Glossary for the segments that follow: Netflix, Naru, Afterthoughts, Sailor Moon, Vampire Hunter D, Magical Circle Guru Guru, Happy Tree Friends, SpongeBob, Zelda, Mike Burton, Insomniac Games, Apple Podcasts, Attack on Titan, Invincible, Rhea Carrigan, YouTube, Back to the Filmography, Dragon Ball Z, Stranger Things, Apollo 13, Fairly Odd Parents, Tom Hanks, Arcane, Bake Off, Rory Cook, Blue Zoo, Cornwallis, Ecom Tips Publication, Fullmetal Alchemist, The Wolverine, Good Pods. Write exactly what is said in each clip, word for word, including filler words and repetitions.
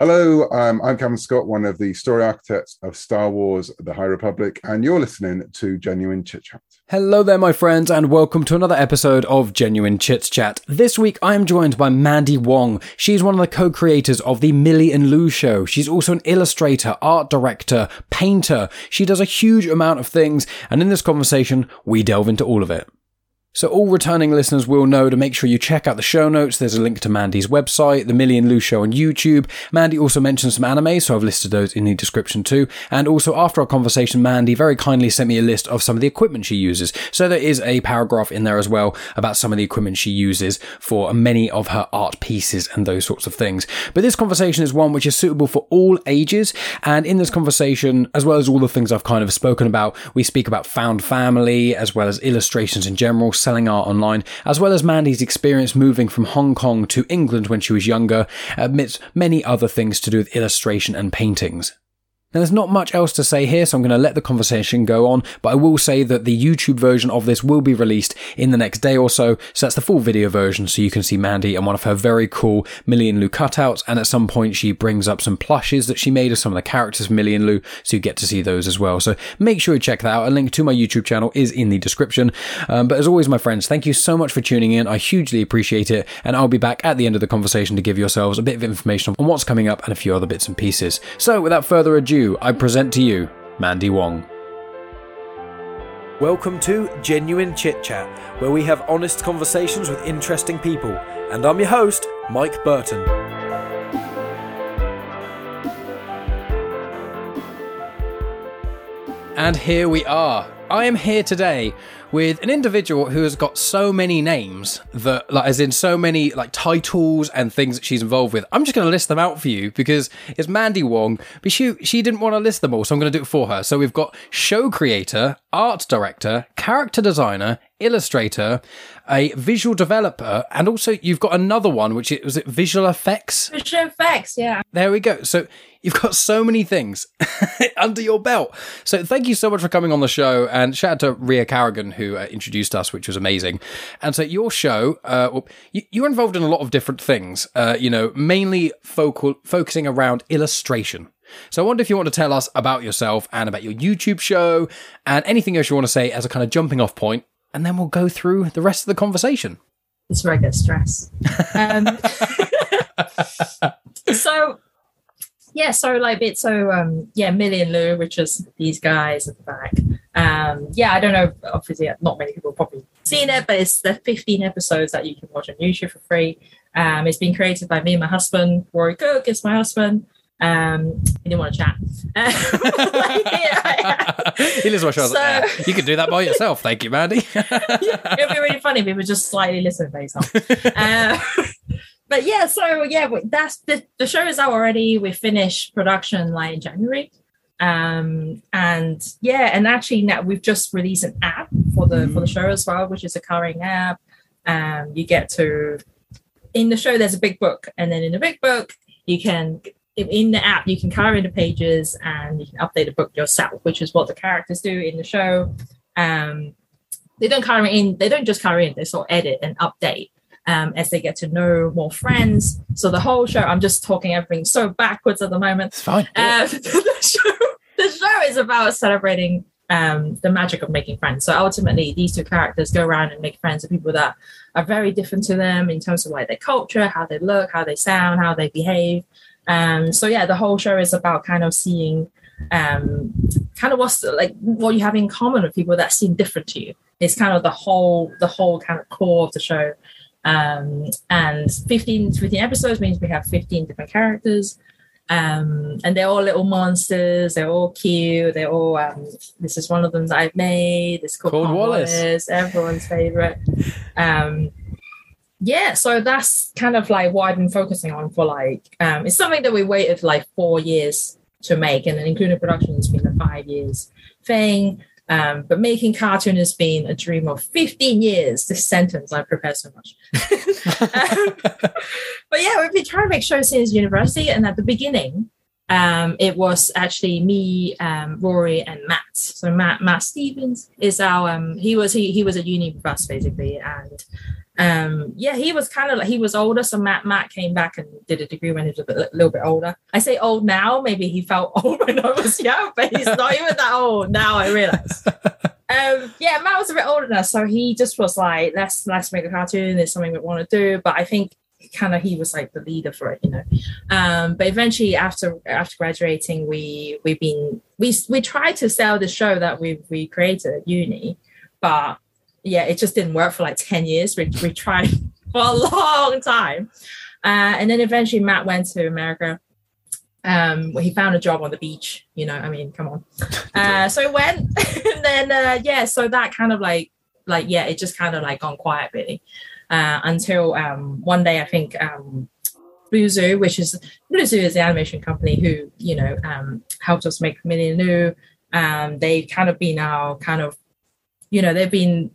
Hello, um, I'm Kevin Scott, one of the story architects of Star Wars, The High Republic, and you're listening to Genuine Chit Chat. Hello there, my friends, and welcome to another episode of Genuine Chit Chat. This week, I am joined by Mandy Wong. She's one of the co-creators of the Millie and Lou show. She's also an illustrator, art director, painter. She does a huge amount of things, and in this conversation, we delve into all of it. So all returning listeners will know to make sure you check out the show notes. There's a link to Mandy's website, the Millie and Lou show on YouTube. Mandy also mentioned some anime, so I've listed those in the description too. And also after our conversation, Mandy very kindly sent me a list of some of the equipment she uses. So there is a paragraph in there as well about some of the equipment she uses for many of her art pieces and those sorts of things. But this conversation is one which is suitable for all ages. And in this conversation, as well as all the things I've kind of spoken about, we speak about found family, as well as illustrations in general, selling art online, as well as Mandy's experience moving from Hong Kong to England when she was younger, amidst many other things to do with illustration and paintings. Now, there's not much else to say here, so I'm going to let the conversation go on, but I will say that the YouTube version of this will be released in the next day or so, so that's the full video version, so you can see Mandy and one of her very cool Millie and Lou cutouts, and at some point she brings up some plushes that she made of some of the characters from Millie and Lou, so you get to see those as well. So make sure you check that out. A link to my YouTube channel is in the description. Um, but as always, my friends, thank you so much for tuning in. I hugely appreciate it, and I'll be back at the end of the conversation to give yourselves a bit of information on what's coming up and a few other bits and pieces. So without further ado, I present to you Mandy Wong. Welcome to Genuine Chit Chat, where we have honest conversations with interesting people, and I'm your host, Mike Burton. And here we are. I am here today with an individual who has got so many names that, like, as in so many like titles and things that she's involved with. I'm just going to list them out for you because it's Mandy Wong, but she she didn't want to list them all, so I'm going to do it for her. So we've got show creator, art director, character designer, illustrator, a visual developer, and also you've got another one, which is, was it visual effects? Visual effects, yeah. There we go. So you've got so many things under your belt. So thank you so much for coming on the show, and shout out to Rhea Carrigan, who uh, introduced us, which was amazing. And so your show, uh, you, you're involved in a lot of different things, uh, you know, mainly focal, focusing around illustration. So I wonder if you want to tell us about yourself and about your YouTube show and anything else you want to say as a kind of jumping off point, and then we'll go through the rest of the conversation. That's where I get stressed. Um, so... Yeah, so like it's so um yeah, Millie and Lou, which is these guys at the back. Um yeah, I don't know, obviously not many people have probably seen it, but it's the fifteen episodes that you can watch on YouTube for free. Um it's been created by me and my husband. Rory Cook is my husband. Um he didn't want to chat. He lives to my show. So, like, yeah, you can do that by yourself, thank you, Mandy. It'd be really funny if we were just slightly listening based on. Um But yeah, so yeah, that's the, the show is out already. We finished production like in January. Um, and yeah, and actually now we've just released an app for the mm. for the show as well, which is a coloring app. Um, you get to, in the show, there's a big book. And then in the big book, you can, in the app, you can color in the pages and you can update the book yourself, which is what the characters do in the show. Um, they don't color in, they don't just color in, they sort of edit and update. Um, as they get to know more friends. So the whole show, I'm just talking everything so backwards at the moment. It's fine. Um, the, show, the show is about celebrating um, the magic of making friends. So ultimately, these two characters go around and make friends with people that are very different to them in terms of like their culture, how they look, how they sound, how they behave. Um, so yeah, the whole show is about kind of seeing um, kind of what's like what you have in common with people that seem different to you. It's kind of the whole the whole kind of core of the show. Um, and fifteen, fifteen episodes means we have fifteen different characters, um, and they're all little monsters. They're all cute. They're all. Um, this is one of them that I've made. It's called, called Wallace. Wallace, everyone's favorite. Um, yeah, so that's kind of like what I've been focusing on for like. Um, it's something that we waited like four years to make, and then including production has been a five years thing. Um, but making cartoon has been a dream of fifteen years. This sentence, I prepared so much. um, but yeah, we've been trying to make shows since university. And at the beginning, um, it was actually me, um, Rory, and Matt. So Matt, Matt Stevens is our. Um, he was he he was a uni professor basically, and Um, yeah, he was kind of like, he was older. So Matt, Matt came back and did a degree when he was a little bit older. I say old now, maybe he felt old when I was young, but he's not even that old now, I realize. Um, yeah, Matt was a bit older than us. So he just was like, let's, let's make a cartoon. There's something we want to do. But I think kind of, he was like the leader for it, you know? Um, but eventually after, after graduating, we, we've been, we, we tried to sell the show that we, we created at uni, but yeah, it just didn't work for like ten years. We, we tried for a long time. Uh, and then eventually Matt went to America. Um, well, he found a job on the beach, you know, I mean, come on. Uh, so he went and then, uh, yeah, so that kind of like, like, yeah, it just kind of like gone quiet really uh, until um, one day I think um, Blue Zoo, which is, Blue Zoo is the animation company who, you know, um, helped us make Millionaire. Um, they've kind of been our kind of, you know, they've been,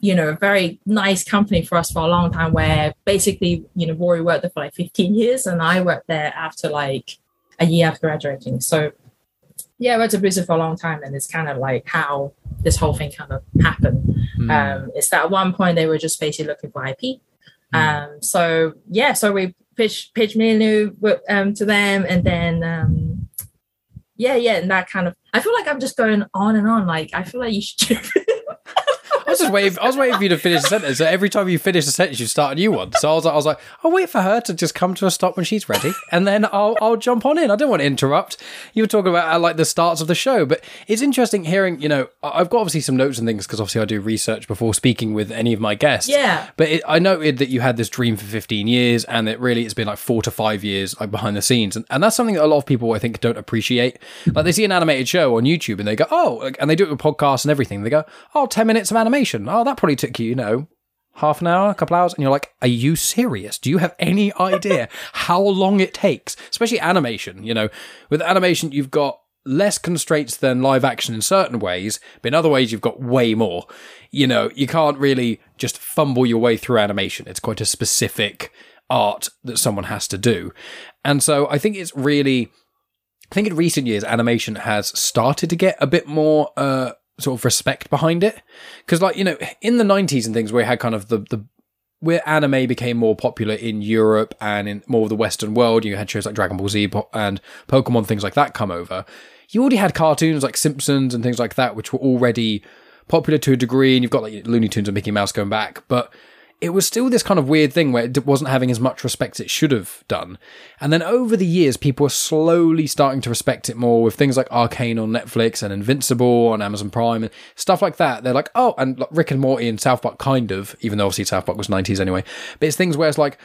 you know, a very nice company for us for a long time where basically, you know, Rory worked there for like fifteen years and I worked there after like a year after graduating. So yeah, I worked at Blue Zoo for a long time and it's kind of like how this whole thing kind of happened. Mm. Um, it's that at one point they were just basically looking for I P. Mm. Um, so yeah, so we pitched, pitched Menu um, to them and then, um, yeah, yeah. And that kind of, I feel like I'm just going on and on. Like, I feel like you should I was just waiting. I was waiting for you to finish the sentence. So every time you finish a sentence, you start a new one. So I was, I was like, I'll wait for her to just come to a stop when she's ready, and then I'll, I'll jump on in. I don't want to interrupt. You were talking about like the starts of the show, but it's interesting hearing. You know, I've got obviously some notes and things because obviously I do research before speaking with any of my guests. Yeah. But it, I noted that you had this dream for fifteen years, and it really it's been like four to five years like behind the scenes, and, and that's something that a lot of people I think don't appreciate. Like they see an animated show on YouTube and they go, oh, and they do it with podcasts and everything. They go, oh, ten minutes of animation. Oh, that probably took you, you know, half an hour, a couple hours. And you're like, are you serious? Do you have any idea how long it takes? Especially animation, you know, with animation, you've got less constraints than live action in certain ways, but in other ways, you've got way more. You know, you can't really just fumble your way through animation. It's quite a specific art that someone has to do. And so I think it's really, I think in recent years, animation has started to get a bit more, uh, sort of respect behind it, because like, you know, in the nineties and things where we had kind of the the where anime became more popular in Europe and in more of the Western world, you had shows like Dragon Ball Z and Pokemon, things like that come over. You already had cartoons like Simpsons and things like that which were already popular to a degree, and you've got like Looney Tunes and Mickey Mouse going back, but it was still this kind of weird thing where it wasn't having as much respect as it should have done. And then over the years, people are slowly starting to respect it more with things like Arcane on Netflix and Invincible on Amazon Prime and stuff like that. They're like, oh, and like Rick and Morty and South Park kind of, even though obviously South Park was nineties anyway. But it's things where it's like,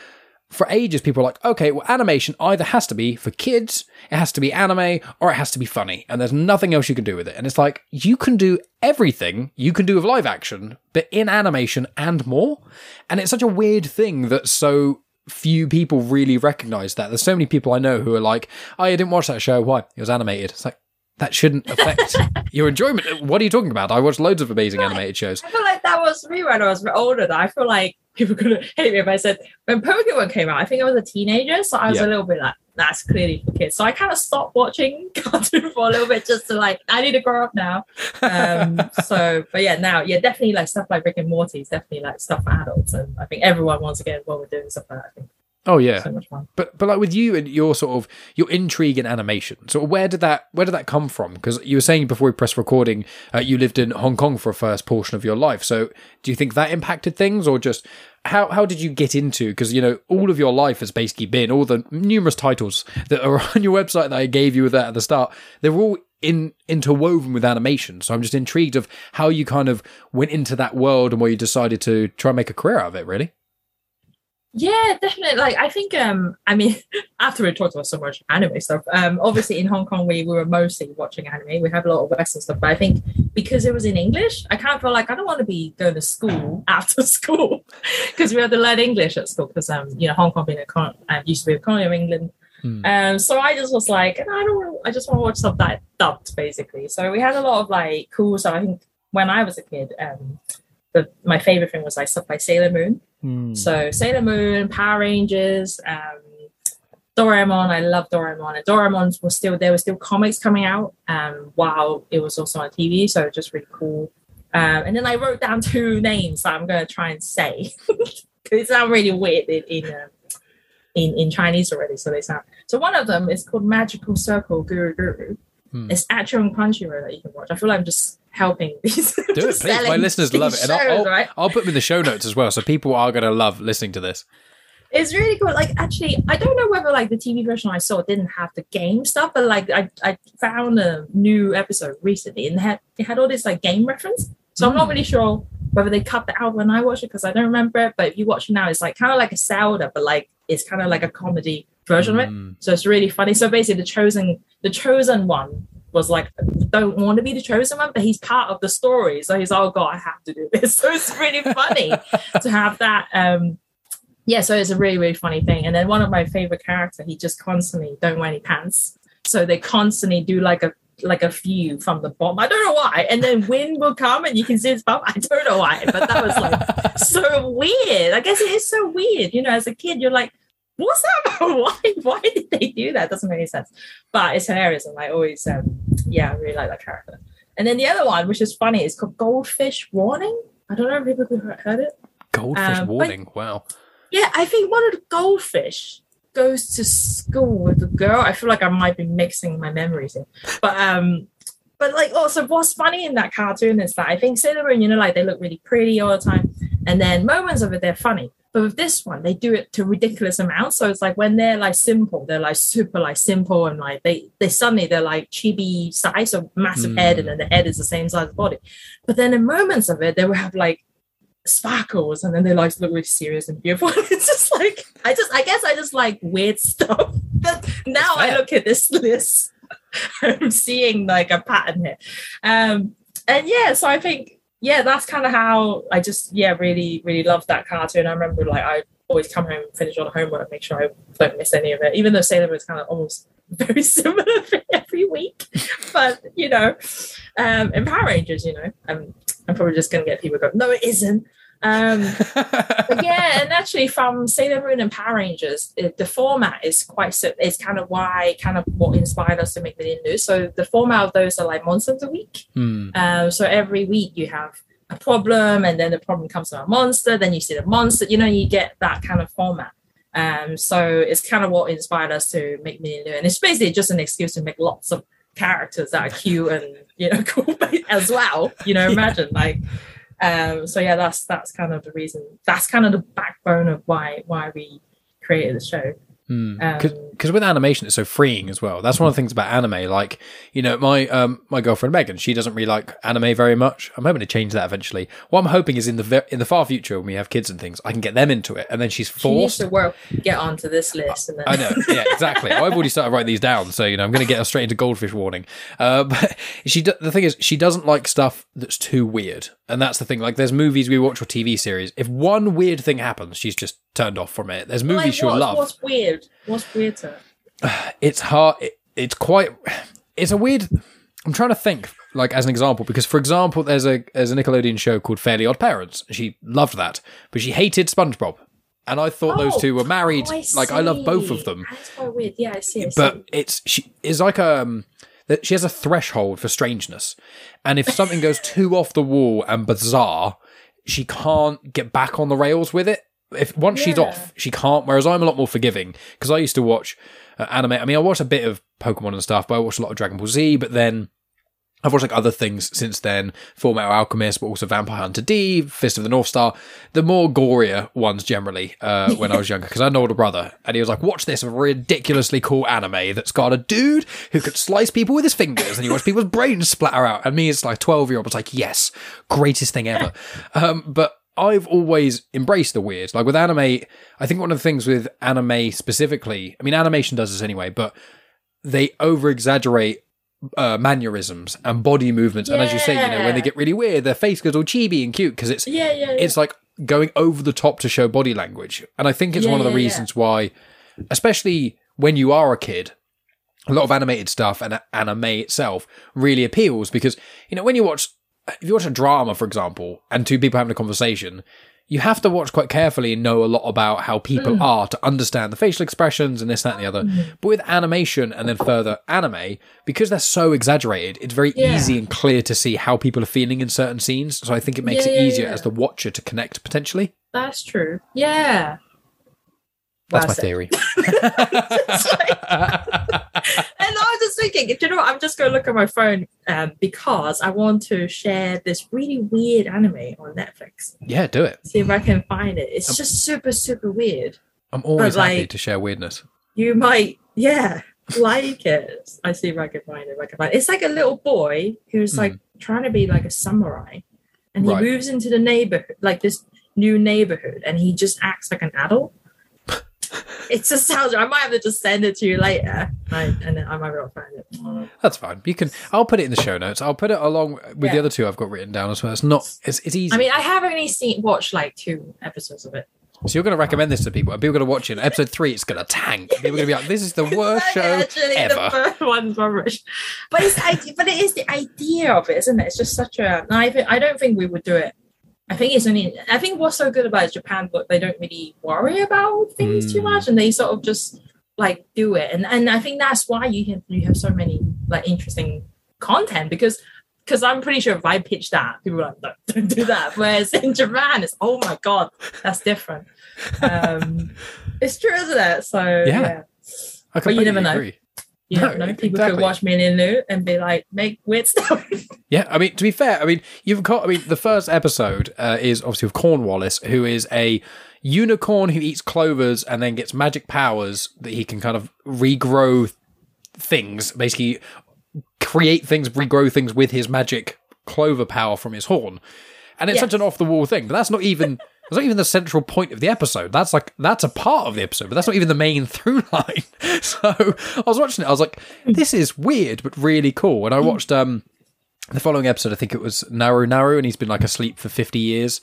for ages, people are like, okay, well, animation either has to be for kids, it has to be anime, or it has to be funny. And there's nothing else you can do with it. And it's like, you can do everything you can do with live action, but in animation and more. And it's such a weird thing that so few people really recognize that. There's so many people I know who are like, oh, I didn't watch that show. Why? It was animated. It's like, that shouldn't affect your enjoyment. What are you talking about? I watched loads of amazing like, animated shows. I feel like that was me when I was older. Though. I feel like people could hate me if I said, when Pokemon came out, I think I was a teenager, so I was yeah. a little bit like, that's clearly for kids. So I kind of stopped watching cartoon for a little bit just to like, I need to grow up now. Um, so, but yeah, now, yeah, definitely like stuff like Rick and Morty is definitely like stuff for adults. And I think everyone wants to get involved with doing stuff like that, I think. Oh yeah, so much fun. But but like with you and your sort of your intrigue in animation. So where did that where did that come from? Because you were saying before we pressed recording, uh, you lived in Hong Kong for a first portion of your life. So do you think that impacted things, or just how how did you get into? Because you know all of your life has basically been all the numerous titles that are on your website that I gave you with that at the start. They're all in interwoven with animation. So I'm just intrigued of how you kind of went into that world and where you decided to try and make a career out of it. Really. Yeah, definitely. Like, I think, um, I mean, after we talked about so much anime stuff, um, obviously in Hong Kong, we, we were mostly watching anime. We have a lot of Western stuff, but I think because it was in English, I kind of felt like I don't want to be going to school after school because we had to learn English at school because, um, you know, Hong Kong being a con- uh, used to be a colony of England. Hmm. Um, so I just was like, I don't wanna, I just want to watch stuff that dubbed, basically. So we had a lot of like cool stuff. I think when I was a kid, um, the, my favorite thing was like stuff like Sailor Moon. Mm. So Sailor Moon, Power Rangers, um, Doraemon. I love Doraemon, and Doraemon was still there were still comics coming out um, while it was also on T V. So just really cool. Um, and then I wrote down two names that I'm going to try and say They sound really weird in in, um, in in Chinese already, so they sound. So one of them is called Magical Circle Guru Guru. Hmm. It's actually on Crunchyroll that you can watch. I feel like I'm just helping these. Do it, please. My listeners love it. And shows, I'll, I'll, right? I'll put them in the show notes as well, so people are going to love listening to this. It's really cool. Like, actually, I don't know whether, like, the T V version I saw didn't have the game stuff, but, like, I, I found a new episode recently and it had, it had all this, like, game reference. So mm. I'm not really sure whether they cut that out when I watched it because I don't remember it. But if you watch it now, it's, like, kind of like a Zelda, but, like, it's kind of like a comedy version mm. of it. So it's really funny. So basically, the chosen, the chosen one was, like, don't want to be the chosen one, but he's part of the story. So he's, oh, God, I have to do this. So it's really funny to have that, um, yeah, so it's a really, really funny thing. And then one of my favorite characters, he just constantly don't wear any pants. So they constantly do like a like a view from the bottom. I don't know why. And then wind will come and you can see his bum. I don't know why. But that was like so weird. I guess it is so weird. You know, as a kid, you're like, what's up? Why why did they do that? It doesn't make any sense. But it's hilarious. And I always, um, yeah, I really like that character. And then the other one, which is funny, is called Goldfish Warning. I don't know if people have heard it. Goldfish um, Warning. But, wow. Yeah, I think one of the goldfish goes to school with a girl. I feel like I might be mixing my memories in. But, um, but like, also what's funny in that cartoon is that I think Sailor Moon, you know, like they look really pretty all the time. And then moments of it, they're funny. But with this one, they do it to ridiculous amounts. So it's like when they're like simple, they're like super like simple. And like they, they suddenly they're like chibi size, so massive mm. head. And then the head is the same size as the body. But then in moments of it, they will have like, sparkles and then they like look really serious and beautiful. It's just like I just I guess I just like weird stuff. But now I look at this list, I'm seeing like a pattern here. Um and yeah, so I think yeah, that's kind of how I just yeah really really loved that cartoon. I remember like I always come home and finish all the homework and make sure I don't miss any of it, even though Sailor Moon is kind of almost very similar every week. But you know, um in Power Rangers, you know, um, I'm probably just gonna get people going, no it isn't. Um, but yeah, and actually from Sailor Moon and Power Rangers, it, the format is quite it's kind of why kind of what inspired us to make Million News. So the format of those are like monsters a week. Mm. Um, so every week you have a problem, and then the problem comes to a monster. Then you see the monster. You know, you get that kind of format. Um, so it's kind of what inspired us to make Million News, and it's basically just an excuse to make lots of characters that are cute and you know cool as well. You know, imagine yeah. like. Um, so yeah, that's that's kind of the reason. That's kind of the backbone of why why we created the show. Because mm. um, with animation, it's so freeing as well. That's one of the things about anime. Like, you know, my um, my girlfriend Megan, she doesn't really like anime very much. I'm hoping to change that eventually. What I'm hoping is in the ve- in the far future when we have kids and things, I can get them into it, and then she's forced she needs to work, get onto this list. And then... I know, yeah, exactly. I've already started writing these down, so you know, I'm going to get her straight into Goldfish Warning. Uh, but she, do- the thing is, she doesn't like stuff that's too weird, and that's the thing. Like, there's movies we watch or T V series. If one weird thing happens, she's just turned off from it. There's movies like, she'll what, love. What's weird? What's weirder? It's hard. It, it's quite. It's a weird. I'm trying to think, like as an example, because for example, there's a there's a Nickelodeon show called Fairly Odd Parents. She loved that, but she hated SpongeBob, and I thought oh, those two were married. Oh, I like I love both of them. That's quite weird. Yeah, I see. I but see. it's she is like um that she has a threshold for strangeness, and if something goes too off the wall and bizarre, she can't get back on the rails with it. If once yeah. she's off, she can't. Whereas I'm a lot more forgiving because I used to watch uh, anime. I mean, I watched a bit of Pokemon and stuff, but I watched a lot of Dragon Ball Z. But then I've watched like other things since then, Fullmetal Alchemist, but also Vampire Hunter D, Fist of the North Star, the more gorier ones generally. Uh, when I was younger, because I had an older brother, and he was like, "Watch this ridiculously cool anime that's got a dude who could slice people with his fingers, and you watch people's brains splatter out." And me, it's like twelve year old was like, "Yes, greatest thing ever." Um, but I've always embraced the weird. Like with anime, I think one of the things with anime specifically, I mean, animation does this anyway, but they over-exaggerate uh, mannerisms and body movements. Yeah. And as you say, you know, when they get really weird, their face goes all chibi and cute because it's yeah, yeah, yeah. it's like going over the top to show body language. And I think it's yeah, one of the yeah, reasons yeah. why, especially when you are a kid, a lot of animated stuff and anime itself really appeals because, you know, when you watch... If you watch a drama, for example, and two people having a conversation, you have to watch quite carefully and know a lot about how people mm. are to understand the facial expressions and this, that, and the other. Mm. But with animation and then further anime, because they're so exaggerated, it's very yeah. easy and clear to see how people are feeling in certain scenes. So I think it makes yeah, it easier yeah, yeah. as the watcher to connect potentially. That's true. Yeah. That's wow, my sick. theory. Like, and I was just thinking, do you know what? I'm just going to look at my phone um, because I want to share this really weird anime on Netflix. Yeah, do it. See if I can find it. It's I'm, just super, super weird. I'm always but, happy like, to share weirdness. You might, yeah, like it. I see if I can find it. If I can find it. It's like a little boy who's mm. like trying to be like a samurai. And he right. moves into the neighborhood, like this new neighborhood. And he just acts like an adult. It just sounds. I might have to just send it to you later, like, and then I might not find it. That's fine. You can. I'll put it in the show notes. I'll put it along with yeah. the other two I've got written down as well. It's not. It's, it's easy. I mean, I have only seen watched like two episodes of it. So you're going to recommend this to people, and people are going to watch it. And episode three, it's going to tank. People are going to be like, "This is the worst show ever." The first one's rubbish, but it's but it is the idea of it, isn't it? It's just such a. I think, I don't think we would do it. I think it's only. I think what's so good about Japan, but they don't really worry about things mm. too much, and they sort of just like do it. And and I think that's why you have you have so many like interesting content because because I'm pretty sure if I pitch that, people are like, no, don't do that. Whereas in Japan, it's oh my god, that's different. Um, it's true, isn't it? So yeah, yeah. I but you never know. Agree. You don't no, know, people exactly. could watch me and Lou and be like, make weird stuff. Yeah, I mean, to be fair, I mean, you've got, I mean, the first episode uh, is obviously of Cornwallis, who is a unicorn who eats clovers and then gets magic powers that he can kind of regrow things, basically create things, regrow things with his magic clover power from his horn. And it's yes. such an off-the-wall thing, but that's not even... That's not even the central point of the episode. That's like that's a part of the episode, but that's not even the main through line. So I was watching it. I was like, this is weird, but really cool. And I watched um, the following episode. I think it was Naru Naru, and he's been like asleep for fifty years.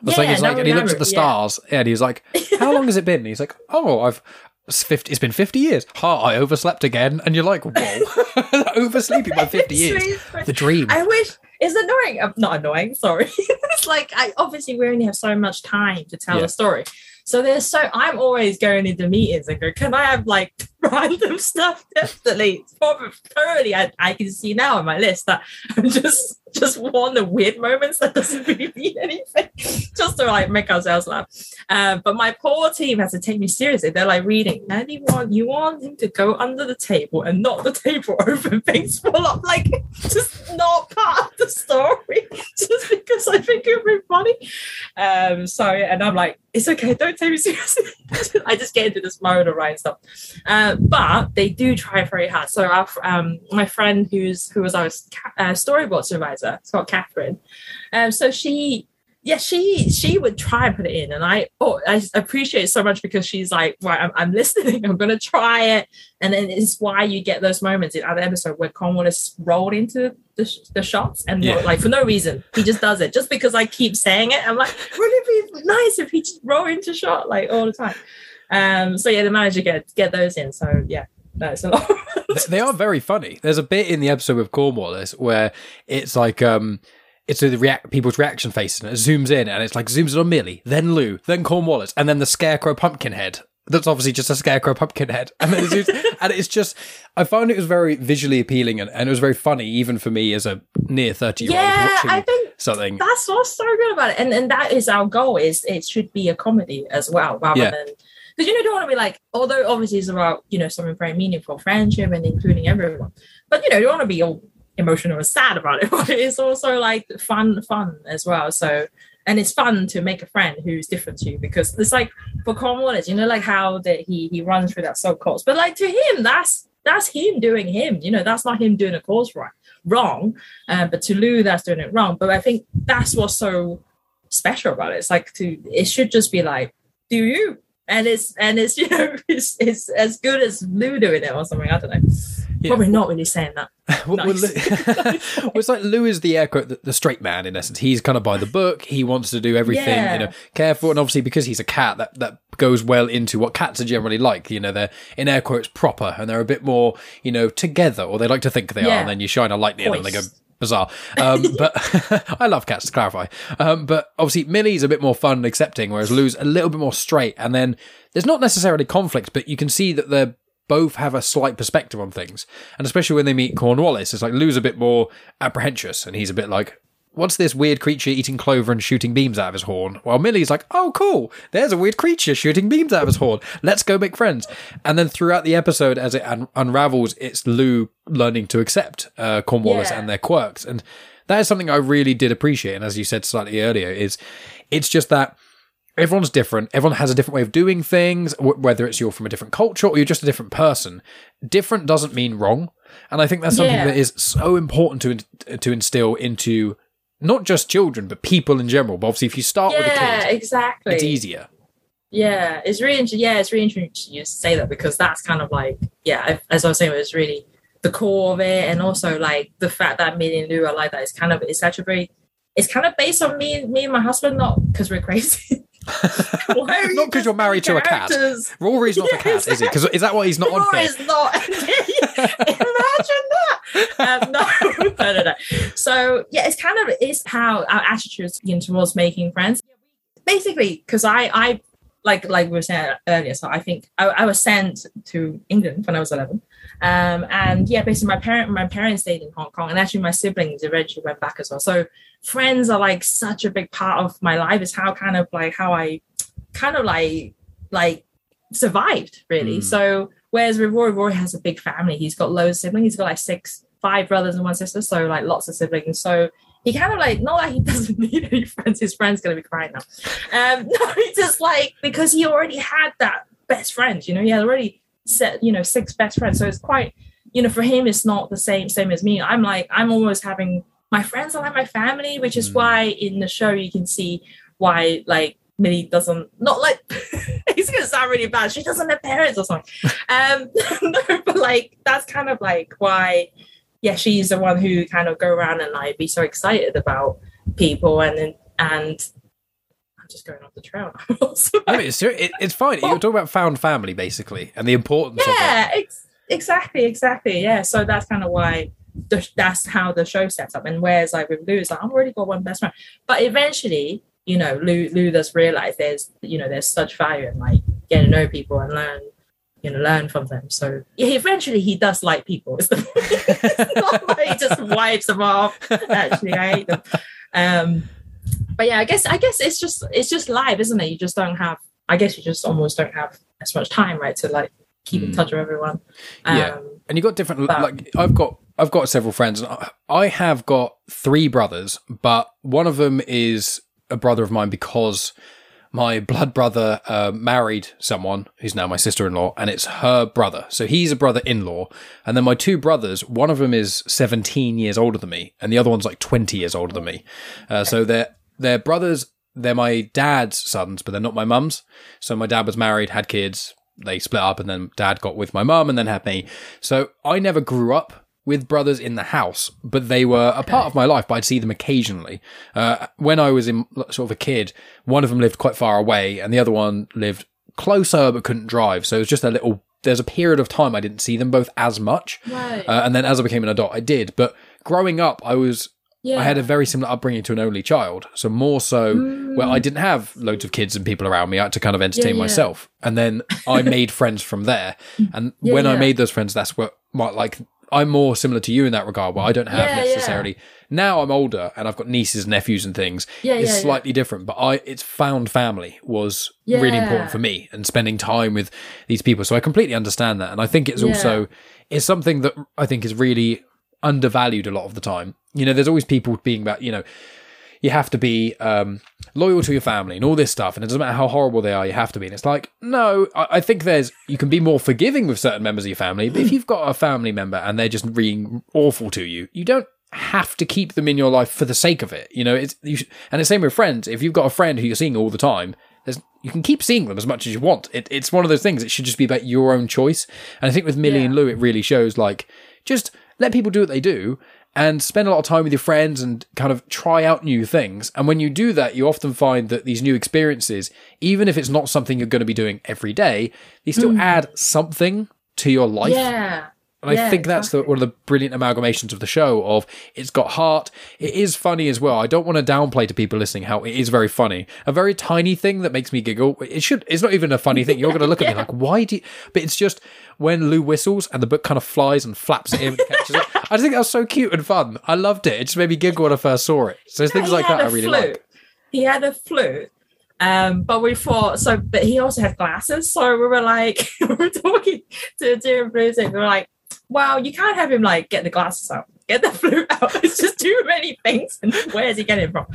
I was yeah, like, he's Naru, like, and he Naru, looks at the stars, yeah. and he's like, how long has it been? And he's like, oh, I've it's, fifty, it's been fifty years. Ha, I overslept again. And you're like, whoa, oversleeping by fifty years. The dream. I wish... It's annoying. I'm not annoying. Sorry. It's like I obviously we only have so much time to tell yeah. a story. So there's so I'm always going into meetings and go, can I have like random stuff? Definitely, probably, totally. I, I can see now on my list that I'm just just want the weird moments that doesn't really mean anything, just to like make ourselves laugh. Um, but my poor team has to take me seriously. They're like reading. Mandy Wong, you want him to go under the table and knock the table over and things fall off. Like just not part of the story, just because I think it'd be funny. Um, so and I'm like, it's okay. Don't take me seriously. I just get into this mode of writing stuff. Uh, but they do try very hard. So our, um, my friend who's who was our uh, storyboard supervisor. It's called Catherine. Um, so she, yeah, she she would try and put it in, and I oh I appreciate it so much because she's like, right, I'm, I'm listening, I'm gonna try it, and then it's why you get those moments in other episodes where Cornwallis rolled into the, sh- the shots and yeah. like for no reason he just does it just because I keep saying it. I'm like, wouldn't it be nice if he just rolled into shot like all the time? Um, so yeah, the manager get get those in. So yeah. No, it's a lot. They are very funny. There's a bit in the episode with Cornwallis where it's like um, it's the react people's reaction faces, and it zooms in, and it's like zooms in on Millie, then Lou, then Cornwallis, and then the scarecrow pumpkin head. That's obviously just a scarecrow pumpkin head, and, then it zooms, and it's just I found it was very visually appealing, and, and it was very funny, even for me as a near thirty year old. Yeah, I think something that's what's so good about it, and and that is our goal. Is it should be a comedy as well, rather yeah. than. Because, you know, you don't want to be like, although obviously it's about, you know, something very meaningful, friendship and including everyone. But, you know, you don't want to be all emotional and sad about it. But it's also like fun, fun as well. So, and it's fun to make a friend who's different to you because it's like for Cornwallis, you know, like how that he he runs through that sub course. But like to him, that's that's him doing him. You know, that's not him doing a course right, wrong. Uh, but to Lou, that's doing it wrong. But I think that's what's so special about it. It's like to it should just be like, do you? And it's and it's you know it's, it's as good as Lou doing it or something. I don't know. Yeah. Probably not really saying that. well, nice. well, Lou, well, it's like Lou is the air quote, the, the straight man in essence. He's kind of by the book. He wants to do everything, yeah. you know, careful. And obviously because he's a cat, that that goes well into what cats are generally like. You know, they're in air quotes proper, and they're a bit more you know together, or they like to think they yeah. are. And then you shine a light near them, and they go. Bizarre, um, but I love cats. To clarify, um, but obviously Millie's a bit more fun and accepting, whereas Lou's a little bit more straight. And then there's not necessarily conflict, but you can see that they both have a slight perspective on things. And especially when they meet Cornwallis, it's like Lou's a bit more apprehensive, and he's a bit like, what's this weird creature eating clover and shooting beams out of his horn? Well, Millie's like, oh, cool. There's a weird creature shooting beams out of his horn. Let's go make friends. And then throughout the episode, as it un- unravels, it's Lou learning to accept uh, Cornwallis yeah. and their quirks. And that is something I really did appreciate. And as you said slightly earlier, is it's just that everyone's different. Everyone has a different way of doing things, w- whether it's you're from a different culture or you're just a different person. Different doesn't mean wrong. And I think that's something yeah. that is so important to in- to instill into not just children, but people in general. But obviously, if you start yeah, with a kid, exactly. it's easier. Yeah, it's really interesting. Yeah, it's really interesting you to say that, because that's kind of like, yeah, I've, as I was saying, it was really the core of it. And also, like, the fact that me and Lou are like that is kind of, it's such a very, it's kind of based on me, me and my husband, not because we're crazy. Why are not because you you're married characters? To a cat. Rory's not yeah, a cat, exactly. is he? Because is that why he's not Rory's on Rory's not. Imagine that. Um, no, no, no, no. So yeah, it's kind of it's how our attitudes towards making friends, basically. Because I, I like like we were saying earlier. So I think I, I was sent to England when I was eleven, um, and yeah, basically my parent my parents stayed in Hong Kong, and actually my siblings eventually went back as well. So friends are like such a big part of my life. Is how kind of like how I kind of like like survived really. Mm. So whereas with Rory, Rory has a big family. He's got loads of siblings. He's got like six, five brothers and one sister. So like lots of siblings. So he kind of like, not that he doesn't need any friends. His friend's going to be crying now. Um, no, he's just like, because he already had that best friend, you know, he had already set, you know, six best friends. So it's quite, you know, for him, it's not the same, same as me. I'm like, I'm always having, my friends are like my family, which is why in the show you can see why like, Millie doesn't, not like, he's going to sound really bad, she doesn't have parents or something. Um, no, but like, that's kind of like why, yeah, she's the one who kind of go around and like be so excited about people. And and I'm just going off the trail. I mean, it's, it, it's fine. You're talking about found family, basically, and the importance yeah, of that. Yeah, ex- exactly, exactly. Yeah, so that's kind of why, the, that's how the show sets up. And whereas like with Lou, it's like, I've already got one best friend. But eventually, you know, Lou, Lou does realise there's, you know, there's such value in like getting to know people and learn, you know, learn from them. So yeah, eventually he does like people. It's, the, it's not like he just wipes them off. Actually, I hate them. Um, but yeah, I guess I guess it's just it's just life, isn't it? You just don't have. I guess you just almost don't have as much time, right, to like keep in touch with everyone. Um, yeah, and you got different. But, like I've got I've got several friends. I have got three brothers, but one of them is a brother of mine because my blood brother uh, married someone who's now my sister-in-law, and it's her brother. So he's a brother-in-law. And then my two brothers, one of them is seventeen years older than me, and the other one's like twenty years older than me. Uh, so they're, they're brothers. They're my dad's sons, but they're not my mum's. So my dad was married, had kids. They split up, and then dad got with my mum and then had me. So I never grew up with brothers in the house, but they were a part of my life, but I'd see them occasionally. Uh, when I was in sort of a kid, one of them lived quite far away and the other one lived closer but couldn't drive. So it was just a little, there's a period of time I didn't see them both as much. Right. Uh, and then as I became an adult, I did. But growing up, I was, yeah. I had a very similar upbringing to an only child. So more so, mm. well, I didn't have loads of kids and people around me. I had to kind of entertain yeah, yeah. myself. And then I made friends from there. And yeah, when yeah. I made those friends, that's what, what like, I'm more similar to you in that regard, where I don't have yeah, necessarily. Yeah. Now I'm older and I've got nieces and nephews and things. Yeah, it's yeah, slightly yeah. different, but I it's found family was yeah. really important for me and spending time with these people. So I completely understand that, and I think it's yeah. also it's something that I think is really undervalued a lot of the time. You know, there's always people being about, you know, you have to be um, loyal to your family and all this stuff. And it doesn't matter how horrible they are, you have to be. And it's like, no, I, I think there's, you can be more forgiving with certain members of your family. But if you've got a family member and they're just being awful to you, you don't have to keep them in your life for the sake of it. You know, it's, you, and it's the same with friends. If you've got a friend who you're seeing all the time, there's, you can keep seeing them as much as you want. It, it's one of those things. It should just be about your own choice. And I think with Millie yeah. and Lou, it really shows like, just let people do what they do. And spend a lot of time with your friends and kind of try out new things. And when you do that, you often find that these new experiences, even if it's not something you're going to be doing every day, they still mm. add something to your life. Yeah. And yeah, I think that's exactly. the, one of the brilliant amalgamations of the show of it's got heart. It is funny as well. I don't want to downplay to people listening how it is very funny. A very tiny thing that makes me giggle. It should. It's not even a funny thing. You're going to look yeah. at me like, why do you? But it's just when Lou whistles and the book kind of flies and flaps at him and catches it. I just think that was so cute and fun. I loved it. It just made me giggle when I first saw it. So yeah, things like that I really flute. like. He had a flute. Um, but we thought so, but he also had glasses, so we were like, we were talking to Jim Bruce, and we were like, well, you can't have him like get the glasses out, get the flute out. It's just too many things. And where is he getting it from?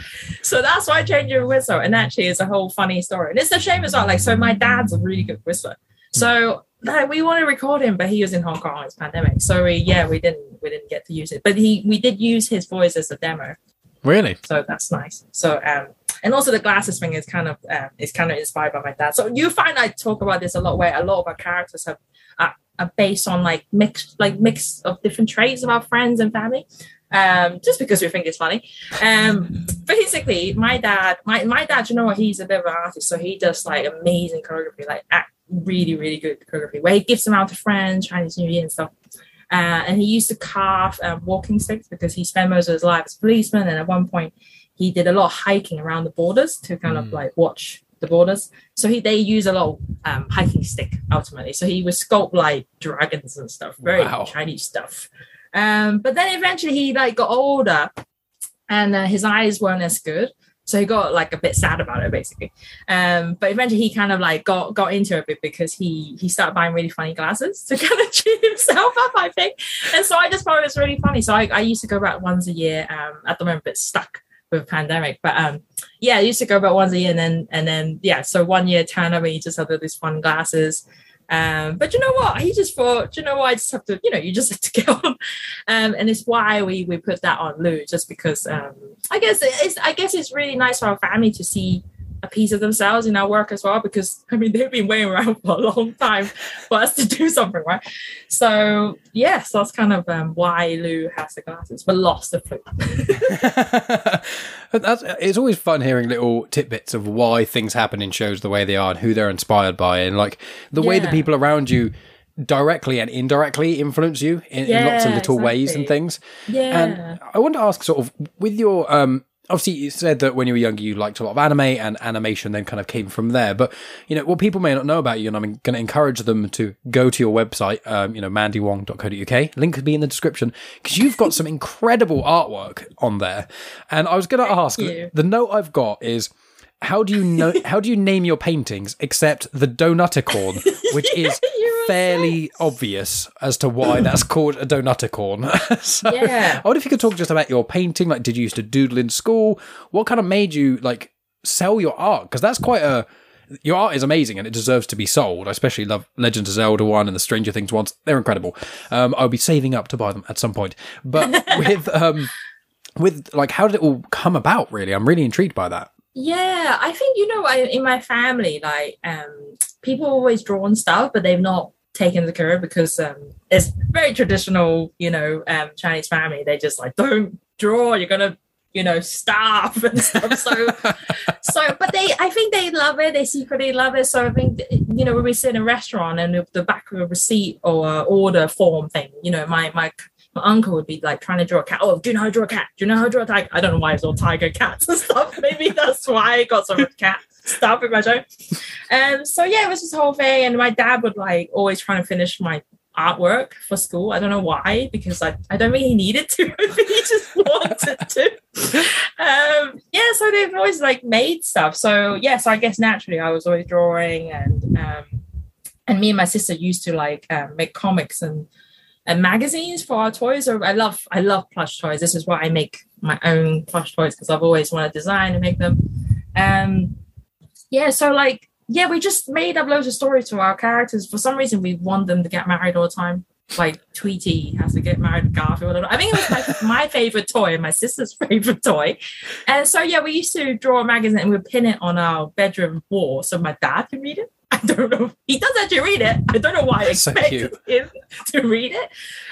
So that's why I changed your whistle. And actually, it's a whole funny story. And it's a shame as well. Like, so my dad's a really good whistler. So like, we want to record him, but he was in Hong Kong. It's pandemic, so we yeah we didn't we didn't get to use it. But he we did use his voice as a demo. Really? So that's nice. So um. And also the glasses thing is kind of um, is kind of inspired by my dad. So you find I talk about this a lot, where a lot of our characters have are, are based on like mix like mix of different traits of our friends and family, um, just because we think it's funny. Um, basically, my dad, my my dad, you know what? He's a bit of an artist, so he does like amazing choreography, like act, really really good choreography, where he gives them out to friends, Chinese New Year and stuff. Uh, and he used to carve uh, walking sticks because he spent most of his life as a policeman, and at one point. He did a lot of hiking around the borders to kind of like watch the borders. So he they use a lot of um, hiking stick ultimately. So he would sculpt like dragons and stuff, very wow. Chinese stuff. Um, but then eventually he like got older, and uh, his eyes weren't as good. So he got like a bit sad about it basically. Um, but eventually he kind of like got got into it a bit because he he started buying really funny glasses to kind of cheer himself up, I think. And so I just thought it was really funny. So I, I used to go back once a year. Um, at the moment, it's stuck. With pandemic, but um yeah I used to go about once a year, and then and then yeah so one year turn up and he just had all these fun glasses, um but you know what he just thought you know what I just have to you know you just have to get on, um and it's why we we put that on Lou, just because um I guess it's I guess it's really nice for our family to see a piece of themselves in our work as well, because I mean they've been waiting around for a long time for us to do something, right? So yes, that's kind of um, why Lou has the glasses, but lost the flute. That's, it's always fun hearing little tidbits of why things happen in shows the way they are and who they're inspired by, and like the yeah. way the people around you directly and indirectly influence you in, yeah, in lots of little exactly. ways and things. Yeah, and I want to ask, sort of with your um. Obviously, you said that when you were younger, you liked a lot of anime, and animation then kind of came from there. But, you know, what people may not know about you, and I'm going to encourage them to go to your website, um, you know, mandy wong dot co dot u k. Link could be in the description, because you've got some incredible artwork on there. And I was going to ask, you. the note I've got is, how do you know? How do you name your paintings except the Donuticorn, which yeah, is fairly so... obvious as to why that's called a Donuticorn. So yeah. I wonder if you could talk just about your painting. Like, did you used to doodle in school? What kind of made you like sell your art? Because that's quite a your art is amazing and it deserves to be sold. I especially love Legend of Zelda one and the Stranger Things ones. They're incredible. Um, I'll be saving up to buy them at some point. But with um, with like, how did it all come about? Really, I'm really intrigued by that. Yeah, I think, you know, I, in my family, like, um, people always draw on stuff, but they've not taken the career because um, it's very traditional, you know, um, Chinese family. They just, like, don't draw, you're going to, you know, starve and stuff. So, so, but they, I think they love it. They secretly love it. So I think, you know, when we sit in a restaurant and the, the back of a receipt or uh, order form thing, you know, my, my, My uncle would be like trying to draw a cat. Oh, do you know how to draw a cat? Do you know how to draw a tiger? I don't know why it's all tiger cats and stuff. Maybe that's why I got some cat stuff in my show. Um, so yeah, it was this whole thing. And my dad would like always trying to finish my artwork for school. I don't know why, because I, I don't think he needed to. He just wanted to. Um, yeah, so they've always like made stuff. So yeah, so I guess naturally I was always drawing, and um, and me and my sister used to like uh, make comics and. And magazines for our toys. I love I love plush toys. This is why I make my own plush toys, because I've always wanted to design and make them. Um, yeah, so like, yeah, we just made up loads of stories to our characters. For some reason, we want them to get married all the time. Like Tweety has to get married to Garfield. I think it was like my favorite toy and my sister's favorite toy. And so, yeah, we used to draw a magazine and we'd pin it on our bedroom wall so my dad could read it. I don't know. He does actually read it. I don't know why I expected him to read it.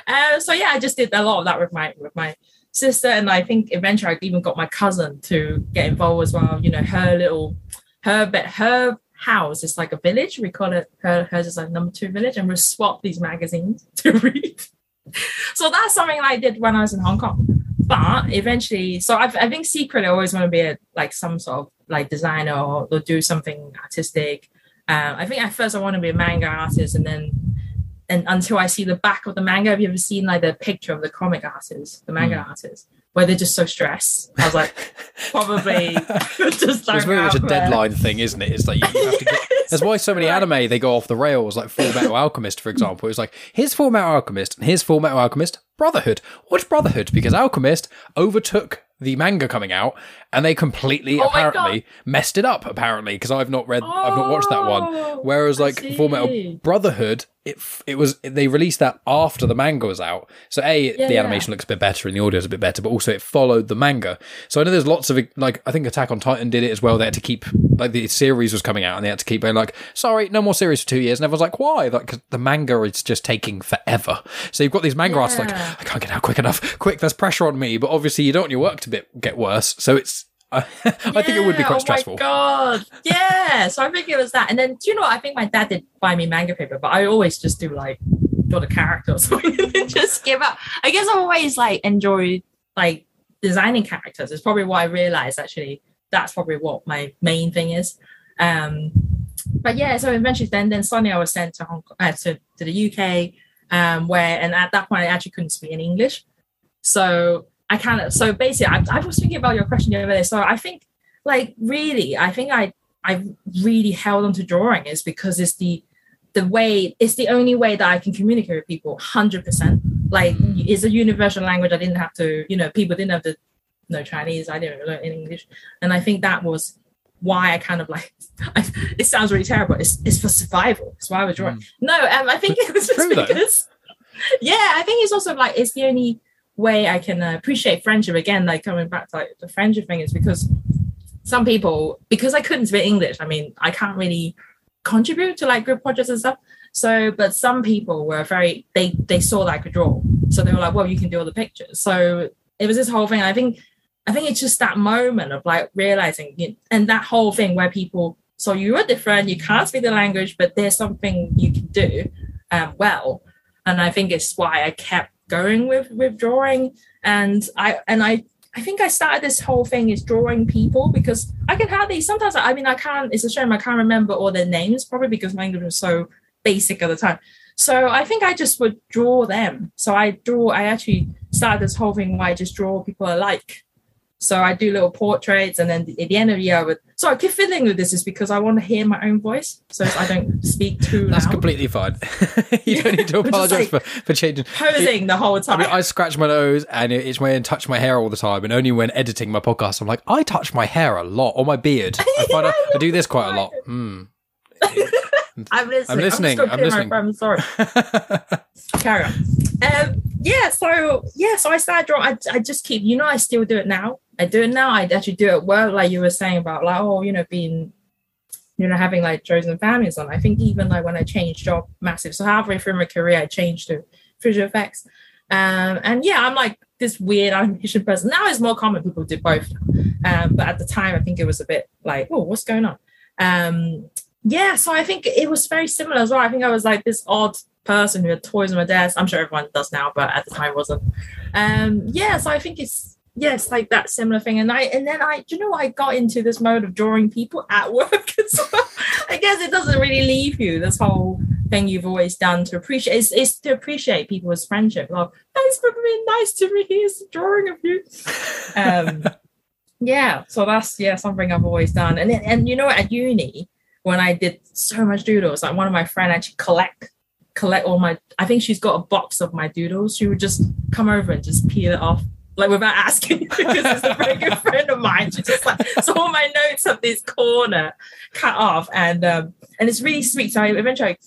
Uh, so yeah, I just did a lot of that with my with my sister, and I think eventually I even got my cousin to get involved as well. You know, her little her but her house is like a village. We call it her hers is like number two village, and we swap these magazines to read. So that's something I did when I was in Hong Kong. But eventually, so I've, I think secretly I always want to be a, like some sort of like designer or, or do something artistic. Um, I think at first I wanted to be a manga artist, and then and until I see the back of the manga. Have you ever seen like the picture of the comic artists, the manga mm. artists, where they're just so stressed? I was like, probably just like, it's very much a deadline thing, isn't it? It's like, you have to get, that's why so many anime, they go off the rails, like Fullmetal Alchemist, for example. It's like, here's Fullmetal Alchemist, and here's Fullmetal Alchemist Brotherhood. Watch Brotherhood, because Alchemist overtook the manga coming out, and they completely oh apparently messed it up, apparently, because I've not read, oh, I've not watched that one. Whereas like Fullmetal Brotherhood, it it was, they released that after the manga was out. So A, yeah, the animation yeah. looks a bit better and the audio is a bit better, but also it followed the manga. So I know there's lots of, like, I think Attack on Titan did it as well. They had to keep, like, the series was coming out and they had to keep being like, sorry, no more series for two years. And everyone's like, why? Like, because the manga is just taking forever. So you've got these manga yeah. artists like, I can't get out quick enough. Quick, there's pressure on me. But obviously you don't want your work to bit get worse. So it's, I, yeah, I think it would be quite oh stressful. Oh my god! Yeah, so I think it was that. And then, do you know what? I think my dad did buy me manga paper, but I always just do like draw a character or something and just give up. I guess I always like enjoy like designing characters. It's probably what I realized actually. That's probably what my main thing is. Um, but yeah, so eventually, then then suddenly I was sent to Hong Kong, uh, to to the U K, um, where and at that point I actually couldn't speak any English, so. I kind of, so basically, I, I was thinking about your question the other day. So I think, like, really, I think I I really held on to drawing is because it's the the way, it's the only way that I can communicate with people, one hundred percent. Like, it's a universal language. I didn't have to, you know, people didn't have to know Chinese. I didn't learn English. And I think that was why I kind of, like, I, it sounds really terrible. It's it's for survival. That's why I was drawing. Mm. No, um, I think but it was just true, because, though. yeah, I think it's also, like, it's the only way I can uh, appreciate friendship again, like coming back to like the friendship thing, is because some people, because I couldn't speak English, I mean, I can't really contribute to like group projects and stuff. So, but some people were very, they they saw that I could draw, so they were like, well, you can do all the pictures. So it was this whole thing. I think, I think it's just that moment of like realizing, you know, and that whole thing where people, so you are different, you can't speak the language, but there's something you can do um, well, and I think it's why I kept going with with drawing. And I and I I think I started this whole thing is drawing people, because I can hardly sometimes I mean I can't it's a shame I can't remember all their names, probably because my English was so basic at the time. So I think I just would draw them. So I draw I actually started this whole thing where I just draw people alike. So I do little portraits, and then at the end of the year I would, so I keep fiddling with this is because I want to hear my own voice, so I don't speak too loud. That's completely fine. You don't need to apologise like for, for changing. Posing it, the whole time. I, mean, I scratch my nose and itch my and touch my hair all the time, and only when editing my podcast I'm like, I touch my hair a lot, or my beard. I, find yeah, I, I do this quite a lot. Mm. I'm listening. I'm listening. I'm, I'm, listening. My, I'm sorry. Carry on. Um, yeah, so yeah, so I started drawing. I, I just keep, you know, I still do it now. I do it now. I actually do it well, like you were saying about like, oh, you know, being, you know, having like chosen families on. I think even like when I changed job massive, so halfway through my career, I changed to visual effects. Um, and yeah, I'm like this weird animation person. Now it's more common people do both. Um, but at the time, I think it was a bit like, oh, what's going on? Um, yeah, so I think it was very similar as well. I think I was like this odd person who had toys on my desk. I'm sure everyone does now, but at the time wasn't. Um, yeah, so I think it's, yes, yeah, like that similar thing. And I and then I, you know, I got into this mode of drawing people at work as well. I guess it doesn't really leave you, this whole thing you've always done to appreciate. It's, it's to appreciate people's friendship. Like, thanks for being nice to me. Here's a drawing of you. Um, yeah, so that's, yeah, something I've always done. And and you know, at uni, when I did so much doodles, like one of my friends actually collect collect all my, I think she's got a box of my doodles. She would just come over and just peel it off, like without asking, because it's a very good friend of mine. She just like, so all my notes of this corner cut off, and um, and it's really sweet. So I, eventually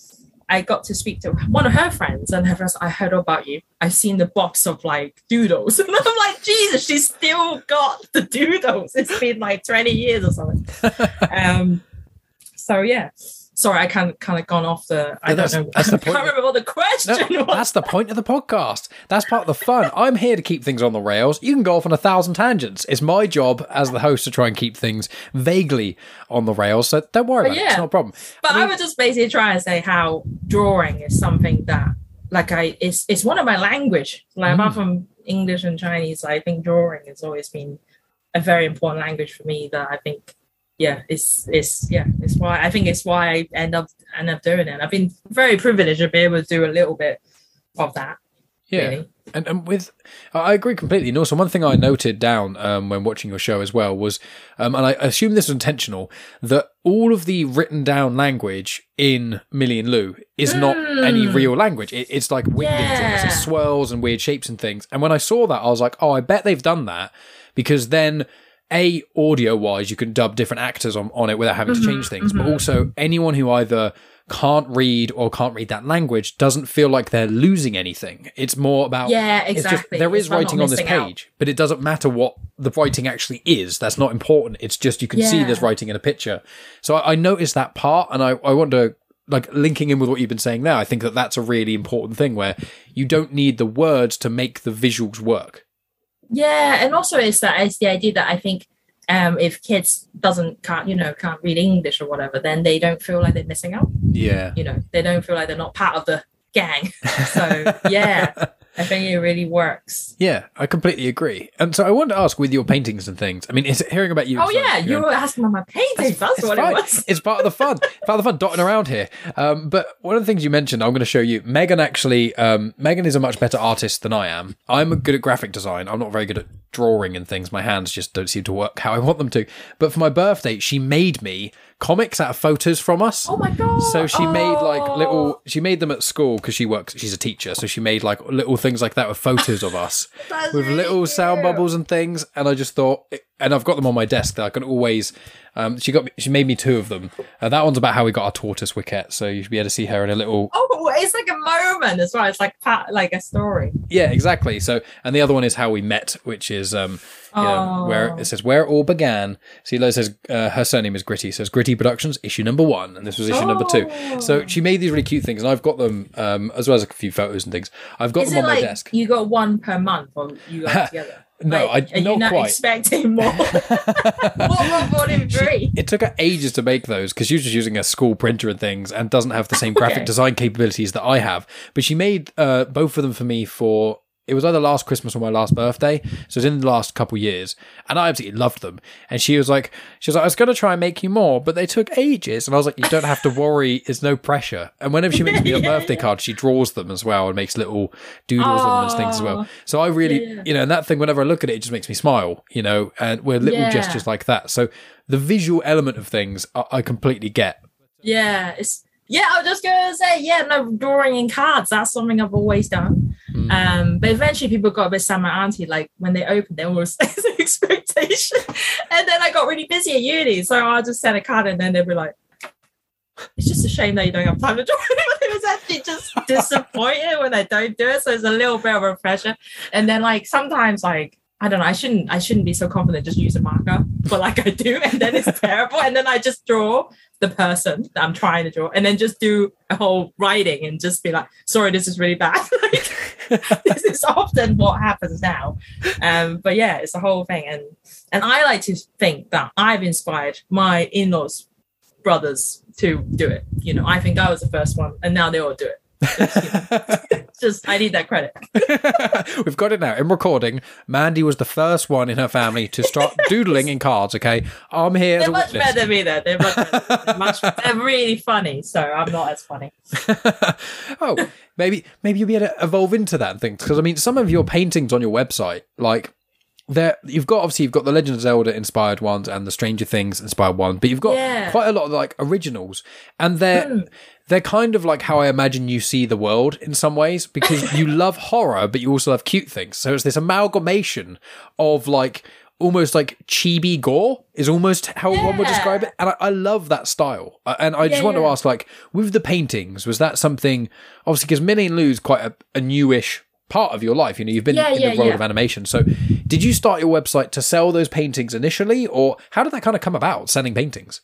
I got to speak to one of her friends, and her friends, I heard all about you. I've seen the box of like doodles. And I'm like, Jesus, she's still got the doodles. It's been like twenty years or something. Um, So yeah, sorry, I kind of kind of gone off the. I yeah, don't know. That's I the point. Can't remember what the question no, was. That's the point of the podcast. That's part of the fun. I'm here to keep things on the rails. You can go off on a thousand tangents. It's my job as the host to try and keep things vaguely on the rails. So don't worry but about yeah. it. It's not a problem. But I, mean, I would just basically try and say how drawing is something that, like, I it's it's one of my language. Like mm. apart from English and Chinese, I think drawing has always been a very important language for me. That I think yeah, it's it's yeah, it's why I think it's why I end up end up doing it. I've been very privileged to be able to do a little bit of that. Yeah, really. and and with I agree completely. And also, one thing I noted down um, when watching your show as well was, um, and I assume this was intentional, that all of the written down language in Millie and Lou is mm. not any real language. It, it's like winged yeah. and swirls and weird shapes and things. And when I saw that, I was like, oh, I bet they've done that because then. A, audio-wise, you can dub different actors on, on it without having mm-hmm, to change things, mm-hmm. but also anyone who either can't read or can't read that language doesn't feel like they're losing anything. It's more about... Yeah, exactly. It's just, there is it's writing on this page, out. But it doesn't matter what the writing actually is. That's not important. It's just you can yeah. see there's writing in a picture. So I, I noticed that part, and I, I want to... like linking in with what you've been saying now, I think that that's a really important thing where you don't need the words to make the visuals work. Yeah, and also it's that it's the idea that I think um if kids doesn't can't you know can't read English or whatever, then they don't feel like they're missing out. Yeah, you know, they don't feel like they're not part of the gang. So yeah, I think it really works. Yeah, I completely agree. And so I wanted to ask with your paintings and things. I mean, is it hearing about you? Oh yeah, you were asking about my paintings. That's, that's what fine. It was. It's part of the fun. Part of the fun dotting around here. Um, but one of the things you mentioned, I'm going to show you. Megan actually, um, Megan is a much better artist than I am. I'm good at graphic design. I'm not very good at drawing and things. My hands just don't seem to work how I want them to. But for my birthday, she made me comics out of photos from us. Oh my god! So she oh. made like little. She made them at school because she works. She's a teacher, so she made like little things like that with photos of us, with little cute. Sound bubbles and things. And I just thought, and I've got them on my desk that I can always. Um, she got. She made me two of them. Uh, that one's about how we got our tortoise wicket. So you should be able to see her in a little. Oh, it's like a moment as well. It's like like a story. Yeah, exactly. So, and the other one is how we met, which is um. You know, where it says where it all began. Celo says uh, her surname is Gritty, so it's Gritty Productions issue number one, and this was issue oh. number two. So she made these really cute things, and I've got them um, as well as a few photos and things. I've got is them on like my desk. You got one per month, or you got together? No, like, I are not, you not quite. Expecting more. What more, more than three? It took her ages to make those because she was just using a school printer and things, and doesn't have the same okay. graphic design capabilities that I have. But she made uh, both of them for me for. It was either last Christmas or my last birthday. So it was in the last couple of years. And I absolutely loved them. And she was like, she was like, I was going to try and make you more, but they took ages. And I was like, you don't have to worry. There's no pressure. And whenever she makes me a birthday card, she draws them as well and makes little doodles oh, on them and things as well. So I really, yeah. you know, and that thing, whenever I look at it, it just makes me smile, you know, and with little yeah. gestures like that. So the visual element of things, I, I completely get. Yeah. It's, yeah, I was just going to say, yeah, no, drawing in cards. That's something I've always done. Mm. Um, but eventually people got a bit sad, my auntie, like when they opened, there was an expectation. And then I got really busy at uni. So I'll just send a card and then they'll be like, it's just a shame that you don't have time to draw it. It was actually just disappointed when I don't do it. So it's a little bit of a pressure. And then like sometimes like, I don't know, I shouldn't I shouldn't be so confident just use a marker, but like I do, and then it's terrible. And then I just draw the person that I'm trying to draw and then just do a whole writing and just be like, sorry, this is really bad. Like, this is often what happens now. Um, but yeah, it's the whole thing. And and I like to think that I've inspired my in-laws brothers to do it. You know, I think I was the first one and now they all do it. Just, you know, just I need that credit. We've got it now in recording. Mandy was the first one in her family to start doodling in cards. Okay, I'm here. They're much better than me, though. They're much better. They're, much, they're really funny, so I'm not as funny. oh, maybe maybe you'll be able to evolve into that thing because I mean, some of your paintings on your website, like. There, you've got obviously you've got the Legend of Zelda inspired ones and the Stranger Things inspired one, but you've got yeah. quite a lot of like originals, and they're mm. they're kind of like how I imagine you see the world in some ways because you love horror, but you also love cute things. So it's this amalgamation of like almost like chibi gore is almost how yeah. one would describe it, and I, I love that style. And I just yeah, want yeah. to ask, like with the paintings, was that something obviously because Millie and Lou's quite a, a newish. Part of your life, you know, you've been yeah, in yeah, the world yeah. of animation. So did you start your website to sell those paintings initially, or how did that kind of come about, selling paintings?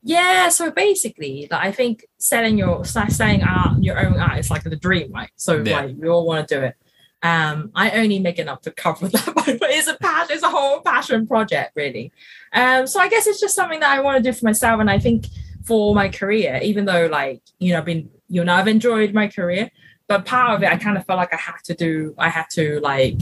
Yeah, so basically, like, I think selling your selling art, your own art is like the dream, right? So yeah. like we all want to do it. Um, I only make enough to cover that, but it's a passion, it's a whole passion project, really. Um, so I guess it's just something that I want to do for myself, and I think for my career, even though like you know, I've been you know, I've enjoyed my career. But part of it, I kind of felt like I had to do, I had to like,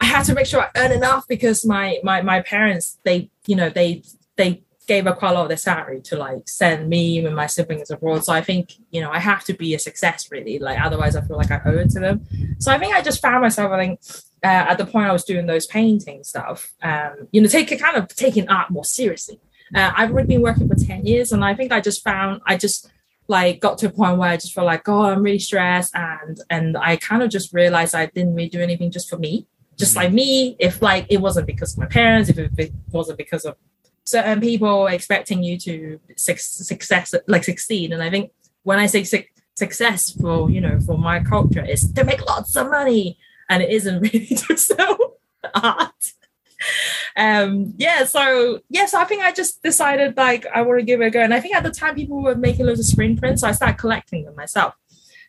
I had to make sure I earn enough because my, my, my parents, they, you know, they, they gave up quite a lot of their salary to like send me and my siblings abroad. So I think, you know, I have to be a success really. Like otherwise I feel like I owe it to them. So I think I just found myself, I think, uh, at the point I was doing those painting stuff, um, you know, take kind of taking art more seriously. Uh, I've already been working for ten years, and I think I just found, I just like got to a point where I just felt like, oh, I'm really stressed. And, and I kind of just realized I didn't really do anything just for me, just like me. If like, it wasn't because of my parents, if it wasn't because of certain people expecting you to success, like succeed. And I think when I say su- successful, you know, for my culture is to make lots of money, and it isn't really to sell art. um yeah so yeah so I think I just decided like I want to give it a go, and I think at the time people were making loads of screen prints, so I started collecting them myself.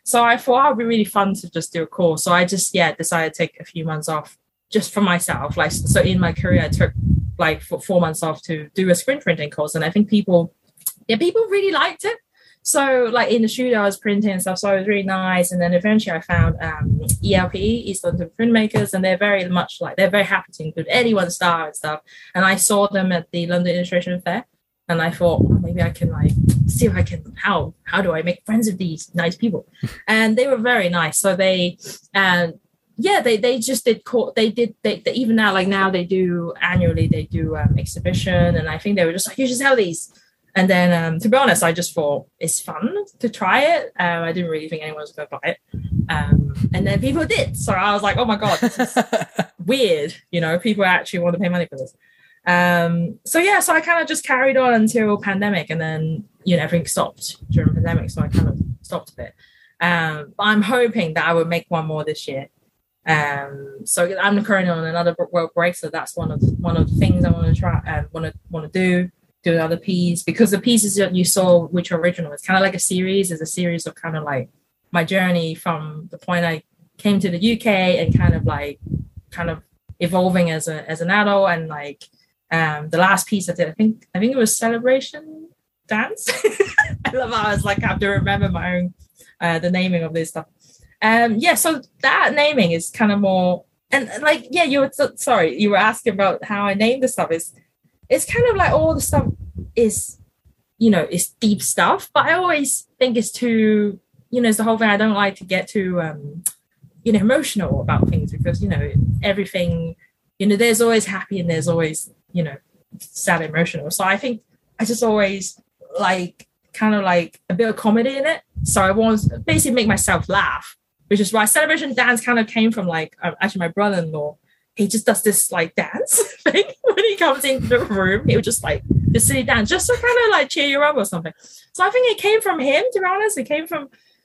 So I thought, oh, it'd be really fun to just do a course. So I just yeah decided to take a few months off just for myself, like so in my career I took like for four months off to do a screen printing course, and I think people yeah people really liked it. So like in the studio I was printing and stuff, so it was really nice. And then eventually I found um, E L P E, East London Printmakers, and they're very much like, they're very happy to include anyone's style and stuff. And I saw them at the London Illustration Fair, and I thought, well, maybe I can like see if I can, how how do I make friends with these nice people? And they were very nice. So they, and um, yeah, they they just did, court, they did, they, they even now, like now they do annually, they do um, exhibition. And I think they were just like, you should sell these. And then, um, to be honest, I just thought it's fun to try it. Um, I didn't really think anyone was going to buy it. Um, and then people did. So I was like, oh, my God, this is weird. You know, people actually want to pay money for this. Um, so, yeah, so I kind of just carried on until pandemic. And then, you know, everything stopped during pandemic. So I kind of stopped a bit. Um, but I'm hoping that I will make one more this year. Um, so I'm currently on another world break. So that's one of the, one of the things I want to try and uh, want to want to do. do another piece, because the pieces that you saw which are original, it's kind of like a series, it's a series of kind of like my journey from the point I came to the U K and kind of like kind of evolving as a as an adult. And like um the last piece I did, I think I think it was Celebration Dance. I love how I was like I have to remember my own uh the naming of this stuff. Um yeah so that naming is kind of more and like yeah you were t- sorry you were asking about how I named the stuff. Is It's kind of like all the stuff is, you know, it's deep stuff, but I always think it's too, you know, it's the whole thing. I don't like to get too, um, you know, emotional about things, because, you know, everything, you know, there's always happy and there's always, you know, sad and emotional. So I think I just always like kind of like a bit of comedy in it. So I want to basically make myself laugh, which is why Celebration Dance kind of came from like, actually my brother-in-law. He just does this like dance thing when he comes into the room. He'll just like just sit down just to kind of like cheer you up or something. So I think it came from him, to be honest. It came from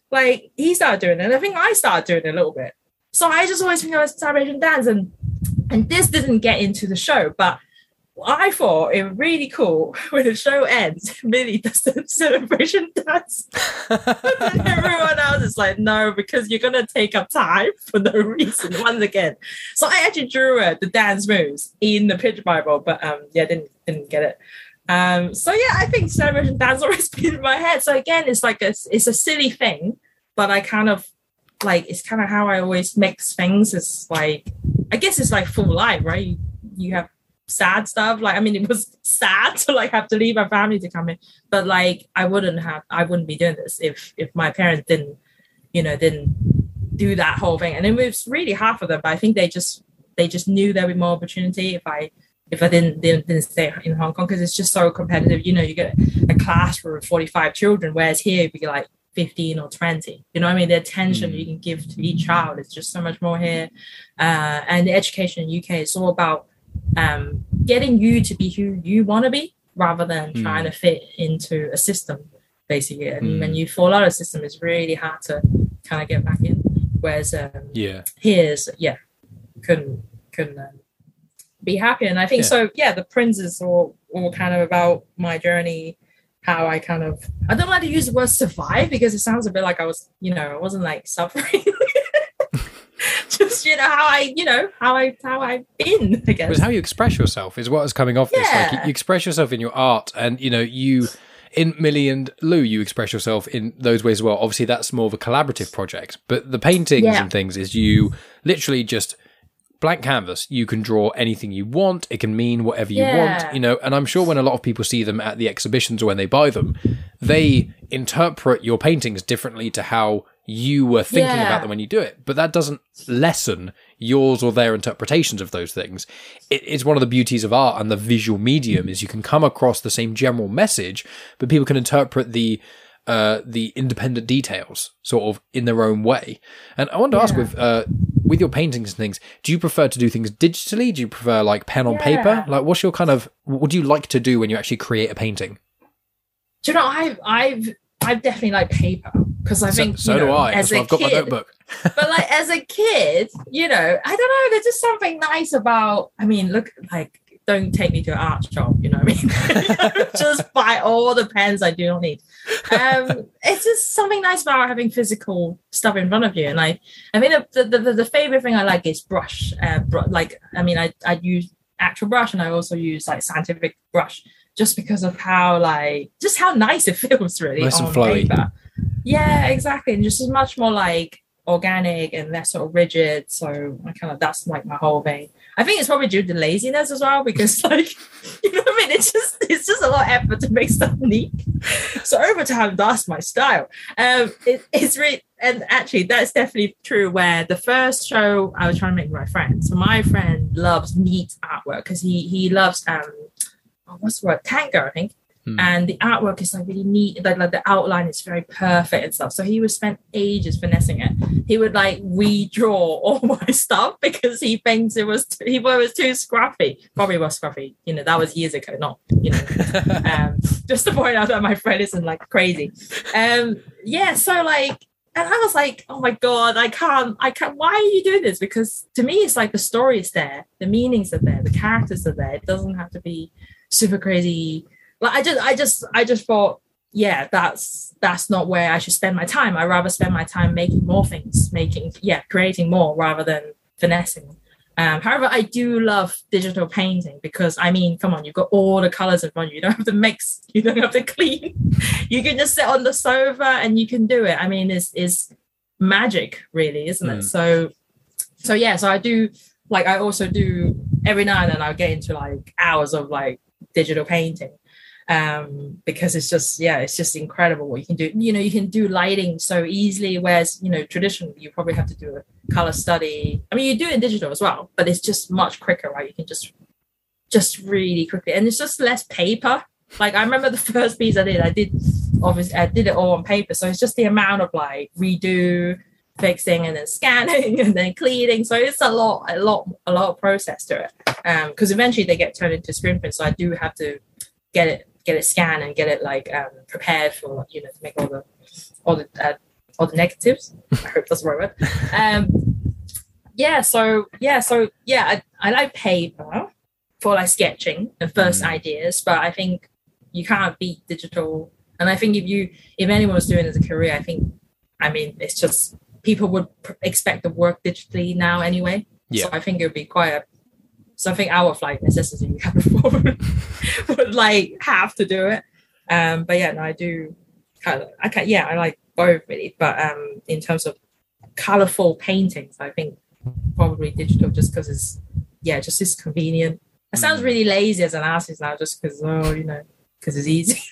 like he started doing it, and I think I started doing it a little bit. So I just always think I was Celebration Dance, and and this didn't get into the show, but I thought it was really cool when the show ends. Millie does the Celebration Dance. And everyone else is like, no, because you're going to take up time for no reason once again. So I actually drew it, the dance moves in the pitch Bible, but um, yeah, didn't didn't get it. Um, so yeah, I think Celebration Dance always been in my head. So again, it's like a, it's a silly thing, but I kind of like, it's kind of how I always mix things. It's like, I guess it's like full life, right? You, you have sad stuff, like I mean it was sad to like have to leave my family to come in, but like I wouldn't have I wouldn't be doing this if if my parents didn't you know didn't do that whole thing. And it was really hard for them, but I think they just they just knew there'd be more opportunity if I if I didn't didn't, didn't stay in Hong Kong, because it's just so competitive. You know, you get a class for forty-five children, whereas here it'd be like fifteen or twenty. You know what I mean? The attention mm. you can give to each child is just so much more here. Uh, and the education in the U K is all about um getting you to be who you want to be, rather than mm. trying to fit into a system basically. And mm. when you fall out of a system, it's really hard to kind of get back in, whereas um yeah here's yeah couldn't couldn't um, be happy. And I think yeah. so yeah the prints is all, all kind of about my journey, how I kind of I don't like to use the word survive, because it sounds a bit like I was you know I wasn't like suffering. Just you know how I you know how I how I've been, I guess. But how you express yourself is what is coming off yeah. this. Like you express yourself in your art, and you know you in Millie and Lou you express yourself in those ways as well. Obviously that's more of a collaborative project, but the paintings yeah. and things is you literally just blank canvas. You can draw anything you want. It can mean whatever you yeah. want, you know, and I'm sure when a lot of people see them at the exhibitions or when they buy them, they interpret your paintings differently to how you were thinking yeah. about them when you do it. But that doesn't lessen yours or their interpretations of those things. It, it's one of the beauties of art and the visual medium is you can come across the same general message, but people can interpret the uh, the independent details sort of in their own way. And I wanted to yeah. ask with... Uh, with your paintings and things, do you prefer to do things digitally? Do you prefer like pen on yeah. paper? Like what's your kind of, what do you like to do when you actually create a painting? Do you know, I've, I've, I've definitely like paper because I so, think, so you know, do I, as a I've got kid, my notebook. But like as a kid, you know, I don't know, there's just something nice about, I mean, look, like, don't take me to an art shop, you know what I mean? Just buy all the pens I do not need. Um, it's just something nice about having physical stuff in front of you. And like, I mean, the the, the, the favorite thing I like is brush. Uh, br- like, I mean, I, I use actual brush and I also use like scientific brush just because of how like, just how nice it feels really nice on and flowy. Paper. Yeah, exactly. And just as much more like organic and less sort of rigid. So I kind of, that's like my whole thing. I think it's probably due to laziness as well because, like, you know what I mean? It's just it's just a lot of effort to make stuff neat. So over time, that's my style. Um, it, it's really, and actually, that's definitely true where the first show I was trying to make with my friend. So my friend loves neat artwork because he he loves, um, what's the word? Tango, I think. Hmm. And the artwork is, like, really neat. Like, like, the outline is very perfect and stuff. So he would spend ages finessing it. He would, like, redraw all my stuff because he thinks it was too, he thought it was too scruffy. Probably was scruffy. You know, that was years ago, not, you know. um, just to point out that my friend isn't, like, crazy. Um, yeah, so, like, and I was like, oh, my God, I can't, I can't. Why are you doing this? Because to me, it's like the story is there. The meanings are there. The characters are there. It doesn't have to be super crazy. Like I just, I just, I just thought, yeah, that's that's not where I should spend my time. I rather spend my time making more things, making, yeah, creating more rather than finessing. Um, however, I do love digital painting because, I mean, come on, you've got all the colors in front of you. You don't have to mix, you don't have to clean. You can just sit on the sofa and you can do it. I mean, it's is magic, really, isn't mm. it? So, so yeah, so I do like I also do every now and then I get into like hours of like digital painting. Um, because it's just, yeah, it's just incredible what you can do. You know, you can do lighting so easily, whereas, you know, traditionally you probably have to do a color study. I mean, you do it in digital as well, but it's just much quicker, right? You can just, just really quickly, and it's just less paper. Like I remember the first piece I did, I did, obviously I did it all on paper. So it's just the amount of like redo, fixing and then scanning and then cleaning. So it's a lot, a lot, a lot of process to it. Um, because eventually they get turned into screen prints. So I do have to get it, get it scanned and get it like um, prepared for, you know, to make all the all the uh, all the negatives. I hope that's the right word. Um, yeah, so yeah, so yeah, I, I like paper for like sketching and first mm. ideas, but I think you can't beat digital. And I think if you if anyone was doing it as a career, I think I mean it's just people would pr- expect to work digitally now anyway. Yeah. So I think it would be quite a something out of like necessity you have before would like have to do it. Um, but yeah, no, I do kind of, I can, yeah, I like both really. But um, in terms of colorful paintings, I think probably digital just because it's, yeah, just it's convenient. It sounds really lazy as an artist now just because, oh, you know, because it's easy.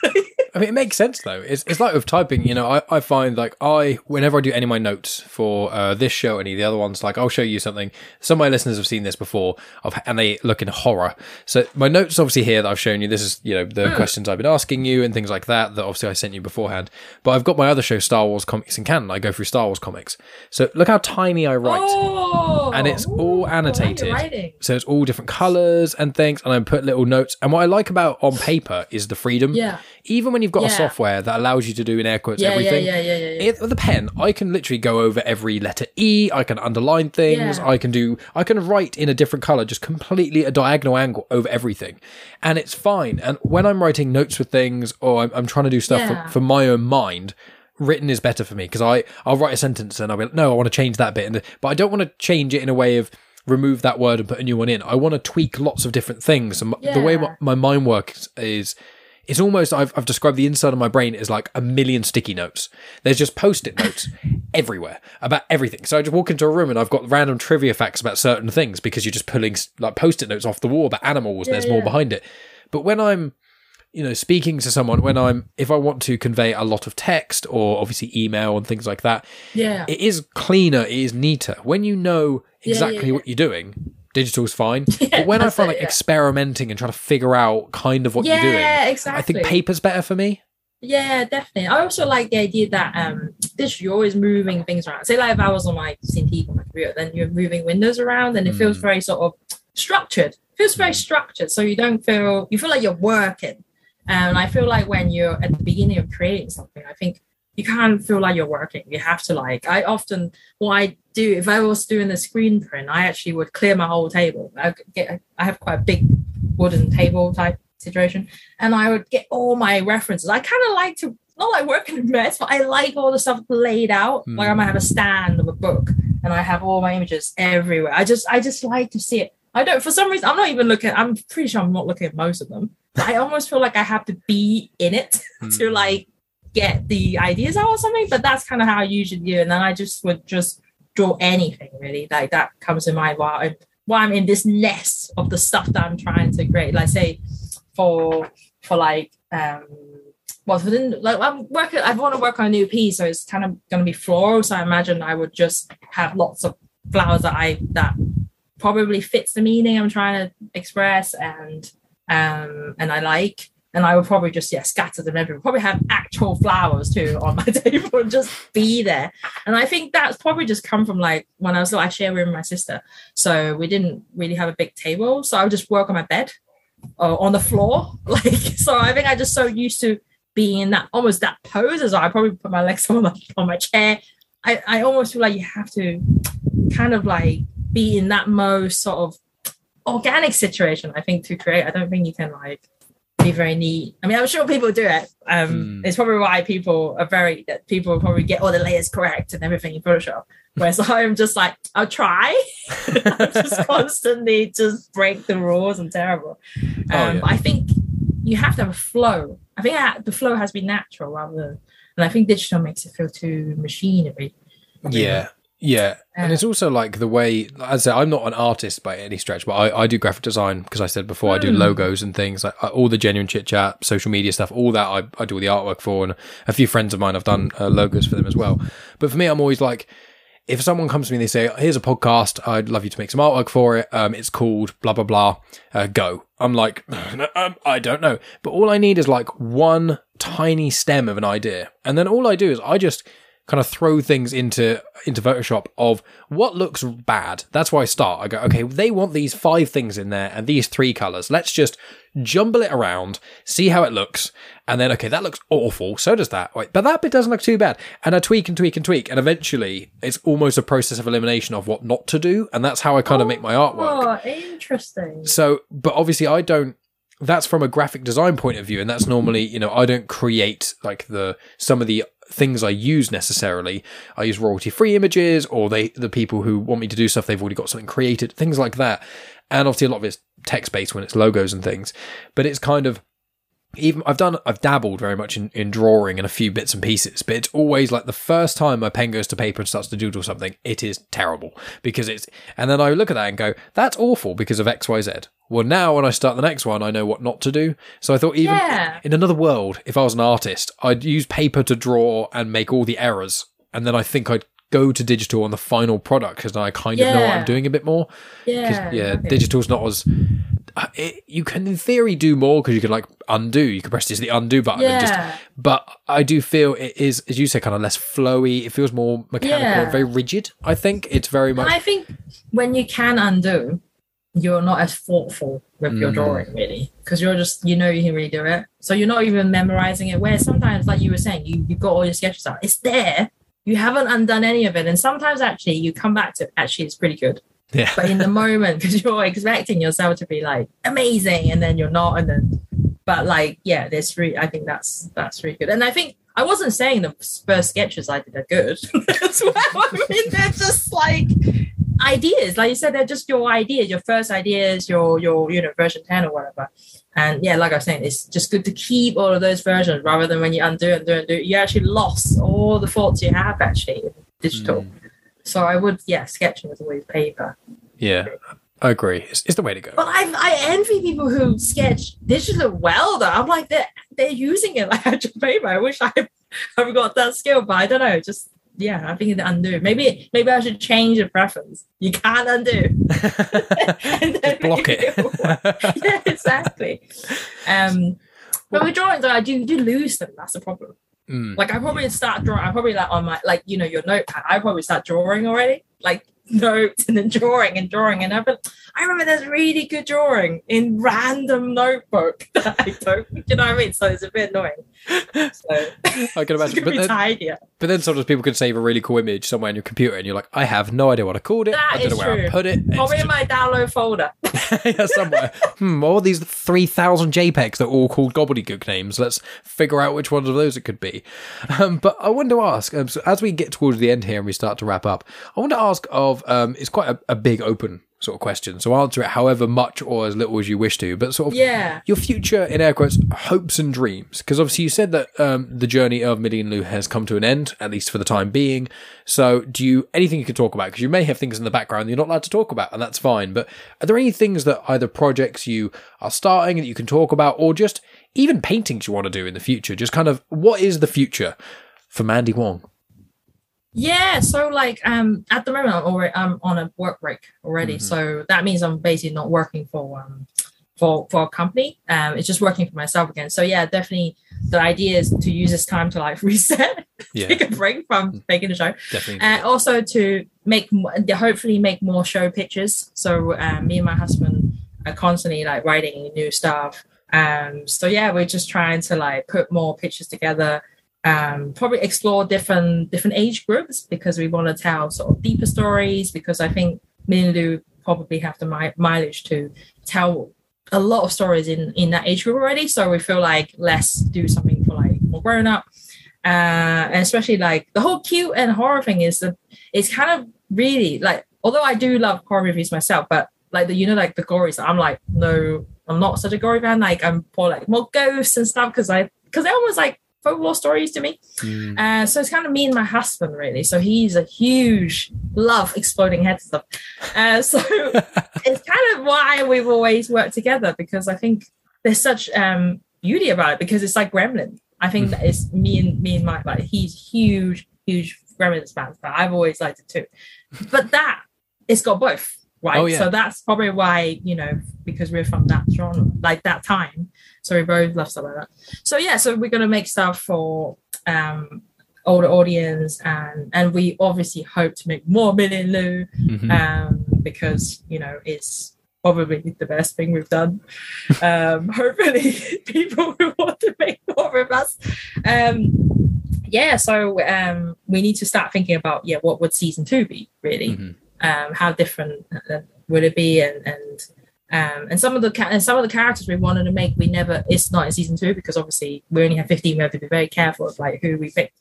I mean, it makes sense though. It's it's like with typing, you know, I, I find like I, whenever I do any of my notes for uh, this show, any of the other ones, like I'll show you something. Some of my listeners have seen this before of, and they look in horror. So my notes obviously here that I've shown you, this is, you know, the mm. questions I've been asking you and things like that, that obviously I sent you beforehand. But I've got my other show, Star Wars Comics and Canon. I go through Star Wars comics. So look how tiny I write. Oh, and it's all annotated. So it's all different colors and things. And I put little notes. And what I like about on paper is the freedom. Yeah. Even when you've got yeah. a software that allows you to do in air quotes yeah, everything yeah, yeah, yeah, yeah, yeah. It, with a pen I can literally go over every letter E, I can underline things, yeah. I can do I can write in a different color, just completely a diagonal angle over everything, and it's fine. And when I'm writing notes for things or I'm, I'm trying to do stuff yeah. for, for my own mind, written is better for me because I I'll write a sentence and I'll be like, no, I want to change that bit, and but I don't want to change it in a way of remove that word and put a new one in. I want to tweak lots of different things, and yeah. the way my, my mind works is It's almost, I've, I've described the inside of my brain as like a million sticky notes. There's just post-it notes everywhere about everything. So I just walk into a room and I've got random trivia facts about certain things because you're just pulling like post-it notes off the wall about animals. Yeah, and there's yeah. more behind it. But when I'm, you know, speaking to someone, when I'm, if I want to convey a lot of text or obviously email and things like that, yeah, it is cleaner, it is neater. When you know exactly yeah, yeah, yeah. what you're doing, digital's fine. Yeah, but when I find it, like yeah. experimenting and trying to figure out kind of what yeah, you're doing, yeah, exactly. I think paper's better for me. Yeah, definitely. I also like the idea that um, this, you're always moving things around. Say like if I was on my Cintiq on my computer, then you're moving windows around and it mm. feels very sort of structured. It feels very structured. So you don't feel, you feel like you're working. And I feel like when you're at the beginning of creating something, I think you can't feel like you're working. You have to like, I often, what I do, if I was doing a screen print, I actually would clear my whole table. I could get, I have quite a big wooden table type situation. And I would get all my references. I kind of like to, not like work in a mess, but I like all the stuff laid out. Mm. Like I might have a stand of a book and I have all my images everywhere. I just, I just like to see it. I don't, for some reason, I'm not even looking, I'm pretty sure I'm not looking at most of them. But I almost feel like I have to be in it mm. to like, get the ideas out or something, but that's kind of how I usually do. And then I just would just draw anything really like that comes in my while I'm, while I'm in this nest of the stuff that I'm trying to create. Like say for for like um well within, like I'm working I want to work on a new piece, so it's kind of going to be floral, so I imagine I would just have lots of flowers that I that probably fits the meaning I'm trying to express and um and I like. And I would probably just, yeah, scatter them everywhere. Probably have actual flowers too on my table and just be there. And I think that's probably just come from like when I was like, I share with my sister. So we didn't really have a big table. So I would just work on my bed or on the floor. Like, so I think I just so used to being in that, almost that pose as well. I probably put my legs on my, on my chair. I, I almost feel like you have to kind of like be in that most sort of organic situation, I think, to create. I don't think you can like, be very neat. I mean, I'm sure people do it. Um, mm. It's probably why people are very, that people probably get all the layers correct and everything in Photoshop. Whereas I'm just like, I'll try. I'm just constantly just break the rules and terrible. Um, oh, yeah. I think you have to have a flow. I think I, the flow has to be natural rather than, and I think digital makes it feel too machinery. Yeah. Yeah, and it's also like the way, as I said, I'm not an artist by any stretch, but I, I do graphic design because I said before mm. I do logos and things, like all the genuine chit chat, social media stuff, all that I, I do all the artwork for, and a few friends of mine I've done uh, logos for them as well. But for me, I'm always like, if someone comes to me and they say, here's a podcast, I'd love you to make some artwork for it. Um, it's called blah, blah, blah, uh, go. I'm like, no, um, I don't know. But all I need is like one tiny stem of an idea. And then all I do is I just kind of throw things into into Photoshop of what looks bad. That's why I start. I go, okay, they want these five things in there and these three colors. Let's just jumble it around, see how it looks. And then, okay, that looks awful. So does that. Wait, but that bit doesn't look too bad. And I tweak and tweak and tweak. And eventually it's almost a process of elimination of what not to do. And that's how I kind oh, of make my artwork. Oh, interesting. So, but obviously I don't, that's from a graphic design point of view. And that's normally, you know, I don't create like the, some of the things I use necessarily. I use royalty free images, or they the people who want me to do stuff, they've already got something created, things like that. And obviously a lot of it's text based when it's logos and things, but it's kind of, even I've done I've dabbled very much in, in drawing and a few bits and pieces, but it's always like the first time my pen goes to paper and starts to doodle something, it is terrible because it's, and then I look at that and go, that's awful because of X Y Z. Well, now when I start the next one, I know what not to do. So I thought, even yeah. in another world, if I was an artist, I'd use paper to draw and make all the errors, and then I think I'd go to digital on the final product because I kind yeah. of know what I'm doing a bit more. Yeah, yeah, okay. Digital's not as it, you can in theory do more because you can like undo, you can press just the undo button yeah. and just, but I do feel it is, as you say, kind of less flowy. It feels more mechanical yeah. and very rigid. I think it's very much, I think when you can undo, you're not as thoughtful with mm. your drawing really, because you're just, you know, you can really do it, so you're not even memorizing it, where sometimes, like you were saying, you, you've got all your sketches out, it's there, you haven't undone any of it, and sometimes actually you come back to, actually it's pretty good. Yeah. But in the moment, because you're expecting yourself to be like amazing, and then you're not, and then, but like yeah, there's really, I think that's that's really good. And I think I wasn't saying the first sketches I did are good as well. I mean, they're just like ideas. Like you said, they're just your ideas, your first ideas, your, your you know, version ten or whatever. And yeah, like I was saying, it's just good to keep all of those versions rather than when you undo and do and do, you actually lost all the thoughts you have actually in digital. Mm. So I would, yeah, sketching is always paper. Yeah, I agree. It's, it's the way to go. But I I envy people who sketch digital well, though. I'm like, they're, they're using it like actual paper. I wish I I've got that skill, but I don't know. Just, yeah, I think it's undo. Maybe maybe I should change the preference. You can't undo. And just block it. it yeah, exactly. Um, but with drawings, I do, you do lose them. That's the problem. Mm, like I probably yeah. start drawing. I probably like on my like you know your notepad. I probably start drawing already, like notes and then drawing and drawing. And I, I remember there's really good drawing in random notebook that I don't. Do you know what I mean? So it's a bit annoying. So I can imagine. But then, tidier. but then sometimes people can save a really cool image somewhere on your computer, and you're like, I have no idea what I called it. That I don't know where true. I put it. Probably in my download folder. Yeah, somewhere. Hmm, all these three thousand JPEGs that are all called gobbledygook names. Let's figure out which ones of those it could be. Um, but I wanted to ask, um, so as we get towards the end here and we start to wrap up, I want to ask of, um, it's quite a, a big open sort of question, so answer it however much or as little as you wish to, but sort of yeah. your future, in air quotes, hopes and dreams. Because obviously you said that um, the journey of Mandy and Lou has come to an end, at least for the time being. So do you, anything you could talk about? Because you may have things in the background that you're not allowed to talk about, and that's fine. But are there any things that either projects you are starting that you can talk about, or just even paintings you want to do in the future? Just kind of, what is the future for Mandy Wong? Yeah, so like um, at the moment I'm, already, I'm on a work break already, mm-hmm. so that means I'm basically not working for um for for a company. Um, it's just working for myself again. So yeah, definitely the idea is to use this time to like reset, yeah. take a break from making the show, definitely. and uh, also to make hopefully make more show pictures. So um, me and my husband are constantly like writing new stuff. Um, so yeah, we're just trying to like put more pictures together. Um, probably explore different different age groups because we want to tell sort of deeper stories, because I think me and Lou probably have the mi- mileage to tell a lot of stories in, in that age group already. So we feel like let's do something for like more grown up. Uh, and especially like the whole cute and horror thing is the, it's kind of really like, although I do love horror movies myself, but like the, you know, like the gory stuff, I'm like, no, I'm not such a gory fan. Like I'm more like more ghosts and stuff. Cause I, cause they're almost like, folk lore stories to me. Mm. Uh, so it's kind of me and my husband, really. So he's a huge love exploding head stuff. Uh, so it's kind of why we've always worked together, because I think there's such um, beauty about it, because it's like Gremlin. I think mm. that it's me and me and my, like he's huge, huge Gremlins fans, but I've always liked it too. But that, it's got both, right? Oh, yeah. So that's probably why, you know, because we're from that genre, like that time. So we both love stuff like that. So yeah, so we're gonna make stuff for um, older audience, and and we obviously hope to make more Mandy and Lou, mm-hmm. um, because you know it's probably the best thing we've done. Um, hopefully, people will want to make more of us. Um, yeah, so um, we need to start thinking about yeah, what would season two be really? Mm-hmm. Um, how different would it be, and and. Um, and some of the ca- and some of the characters we wanted to make, we never. It's not in season two because obviously we only have fifteen. We have to be very careful of like who we pick.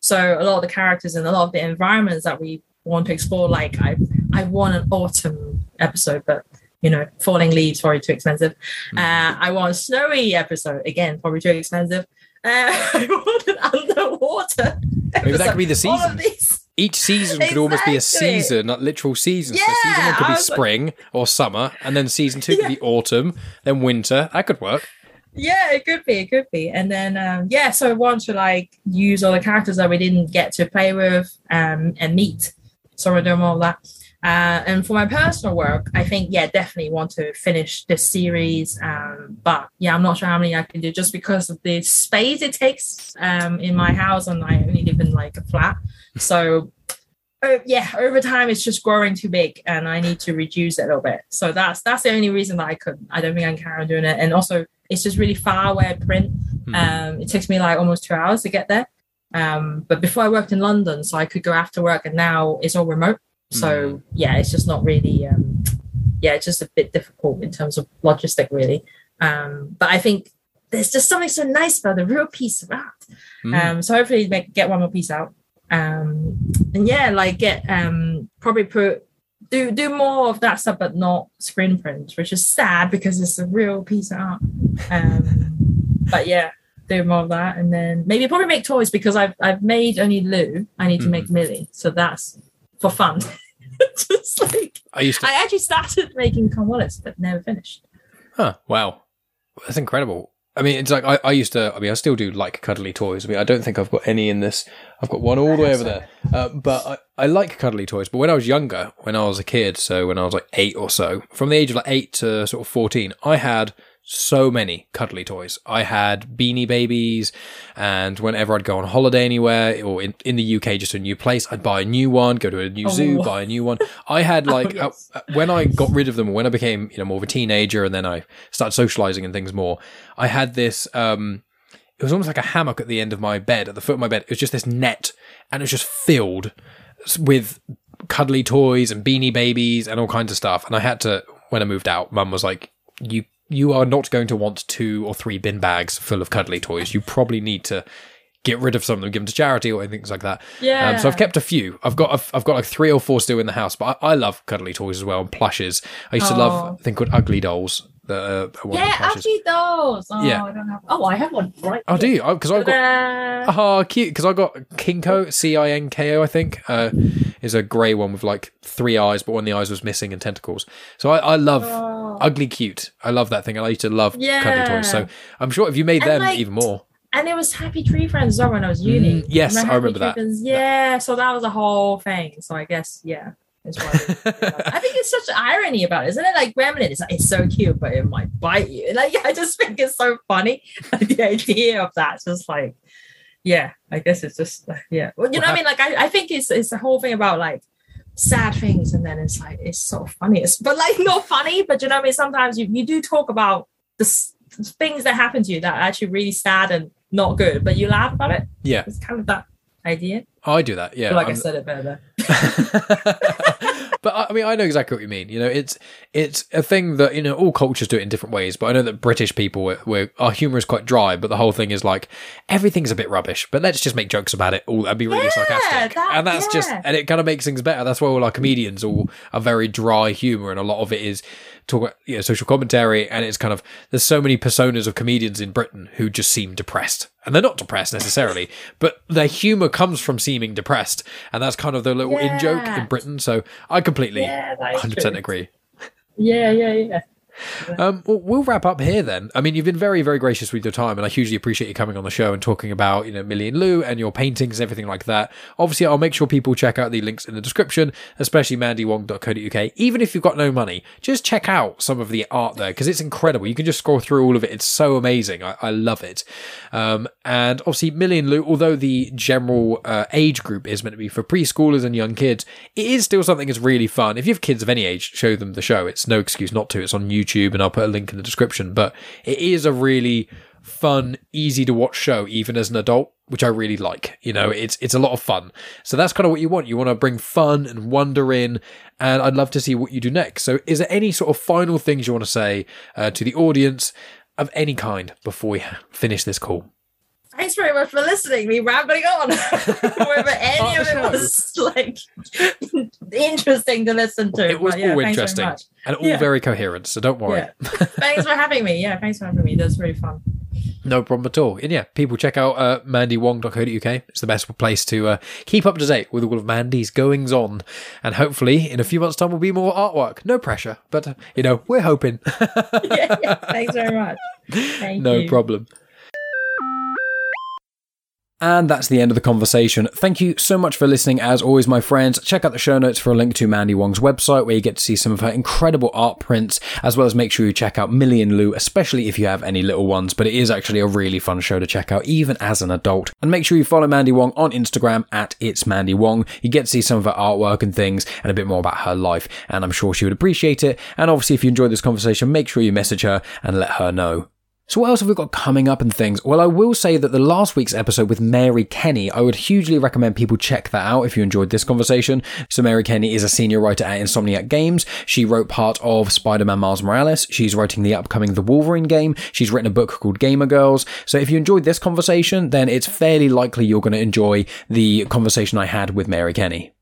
So a lot of the characters and a lot of the environments that we want to explore. Like I, I want an autumn episode, but you know, falling leaves probably too expensive. Uh, I want a snowy episode again, probably too expensive. Uh, I want an underwater episode. Maybe that could be the season. Each season could exactly. almost be a season, like literal seasons. Yeah, so season one could be spring like... or summer, and then season two yeah. could be autumn, then winter. That could work. Yeah, it could be. It could be. And then, um, yeah, so I want to, like, use all the characters that we didn't get to play with um, and meet. So we're doing all that. Uh, and for my personal work, I think, yeah, definitely want to finish this series. Um, but, yeah, I'm not sure how many I can do just because of the space it takes um, in my house, and I only live in, like, a flat. So, uh, yeah, over time it's just growing too big, and I need to reduce it a little bit. So that's that's the only reason that I couldn't. I don't think I can carry on doing it. And also, it's just really far away at print. Mm-hmm. Um, it takes me like almost two hours to get there. Um, but before I worked in London, so I could go after work, and now it's all remote. So mm-hmm. yeah, it's just not really. Um, yeah, it's just a bit difficult in terms of logistic, really. Um, but I think there's just something so nice about the real piece of art. Mm-hmm. Um, so hopefully, make, get one more piece out. Um, and yeah, like get um, probably put do do more of that stuff, but not screen print, which is sad because it's a real piece of art. Um, but yeah, do more of that, and then maybe probably make toys because I've I've made only Lou. I need to mm. make Millie, so that's for fun. Just like I used to. I actually started making Cornwallis, but never finished. Huh? Wow, that's incredible. I mean, it's like I, I used to. I mean, I still do like cuddly toys. I mean, I don't think I've got any in this. I've got one all the way over there. Uh, but I, I like cuddly toys. But when I was younger, when I was a kid, so when I was like eight or so, from the age of like eight to sort of fourteen, I had so many cuddly toys. I had Beanie Babies, and whenever I'd go on holiday anywhere or in, in the U K, just a new place, I'd buy a new one, go to a new oh. zoo, buy a new one. I had like, oh, yes. uh, when I got rid of them, when I became, you know, more of a teenager and then I started socializing and things more, I had this, um, it was almost like a hammock at the end of my bed, at the foot of my bed. It was just this net and it was just filled with cuddly toys and Beanie Babies and all kinds of stuff. And I had to, when I moved out, Mum was like, you You are not going to want two or three bin bags full of cuddly toys. You probably need to get rid of some of them, give them to charity or things like that. Yeah. Um, so I've kept a few. I've got I've, I've got like three or four still in the house, but I, I love cuddly toys as well and plushes. I used oh. to love a thing called Ugly Dolls. The, uh, yeah, Ugly Dolls. Oh, yeah. I don't have. Oh, I have one right. Oh, here. Do you? Because I've got. Ah, uh, cute. Because I got Kinko, C I N K O. I think uh, is a grey one with like three eyes, but one of the eyes was missing and tentacles. So I, I love oh. Ugly Cute. I love that thing. I used to love yeah. cuddly toys. So I'm sure if you made and them like, even more. And it was Happy Tree Friends as well when I was uni. Mm, yes, remember I remember that. Friends? Yeah, that. So that was a whole thing. So I guess yeah. Is why we, you know, I think it's such irony about it, isn't it? Like Gremlin, it's like, it's so cute, but it might bite you. Like I just think it's so funny. Like, the idea of that's just like, yeah. I guess it's just yeah. Well, you know what I mean? Like I, I think it's it's the whole thing about like sad things, and then it's like it's so funny, it's, but like not funny. But you know what I mean? Sometimes you you do talk about the s- things that happen to you that are actually really sad and not good, but you laugh about it. Yeah, it's kind of that idea. Oh, I do that, yeah. Like I'm... I said it better. But I mean, I know exactly what you mean. You know, it's it's a thing that, you know, all cultures do it in different ways. But I know that British people, we're, we're, our humour is quite dry. But the whole thing is like everything's a bit rubbish. But let's just make jokes about it all and be really yeah, sarcastic. That, and that's yeah. just, and it kind of makes things better. That's why all our comedians all are very dry humour, and a lot of it is talk about, you know, social commentary. And it's kind of, there's so many personas of comedians in Britain who just seem depressed, and they're not depressed necessarily, but their humour comes from seeming depressed, and that's kind of the little yeah. in joke in Britain. So I completely yeah, one hundred percent true. Agree. Yeah, yeah, yeah. Um, well, we'll wrap up here then. I mean, you've been very, very gracious with your time, and I hugely appreciate you coming on the show and talking about, you know, Millie and Lou and your paintings and everything like that. Obviously, I'll make sure people check out the links in the description, especially mandy wong dot co dot u k. Even if you've got no money, just check out some of the art there because it's incredible. You can just scroll through all of it. It's so amazing. I, I love it. Um, and obviously, Millie and Lou, although the general uh, age group is meant to be for preschoolers and young kids, it is still something that's really fun. If you have kids of any age, show them the show. It's no excuse not to. It's on YouTube. YouTube, and I'll put a link in the description, but it is a really fun, easy to watch show even as an adult, which I really like. You know, it's it's a lot of fun. So that's kind of what you want. You want to bring fun and wonder in, and I'd love to see what you do next. So is there any sort of final things you want to say uh, to the audience of any kind before we finish this call? Thanks very much for listening. Me rambling on. Whether any of it was like interesting to listen to. It was but, yeah, all interesting and all yeah. very coherent. So don't worry. Yeah. Thanks for having me. Yeah, thanks for having me. That's really fun. No problem at all. And yeah, people check out uh, mandy wong dot co dot u k. It's the best place to uh, keep up to date with all of Mandy's goings on. And hopefully in a few months' time will be more artwork. No pressure, but uh, you know, we're hoping. yeah, yeah. Thanks very much. Thank no you. problem. And that's the end of the conversation. Thank you so much for listening. As always, my friends, check out the show notes for a link to Mandy Wong's website, where you get to see some of her incredible art prints, as well as make sure you check out Millie and Lou, especially if you have any little ones. But it is actually a really fun show to check out, even as an adult. And make sure you follow Mandy Wong on Instagram at It's Mandy Wong. You get to see some of her artwork and things, and a bit more about her life. And I'm sure she would appreciate it. And obviously, if you enjoyed this conversation, make sure you message her and let her know. So what else have we got coming up and things? Well, I will say that the last week's episode with Mary Kenny, I would hugely recommend people check that out if you enjoyed this conversation. So Mary Kenny is a senior writer at Insomniac Games. She wrote part of Spider-Man Miles Morales. She's writing the upcoming The Wolverine game. She's written a book called Gamer Girls. So if you enjoyed this conversation, then it's fairly likely you're going to enjoy the conversation I had with Mary Kenny.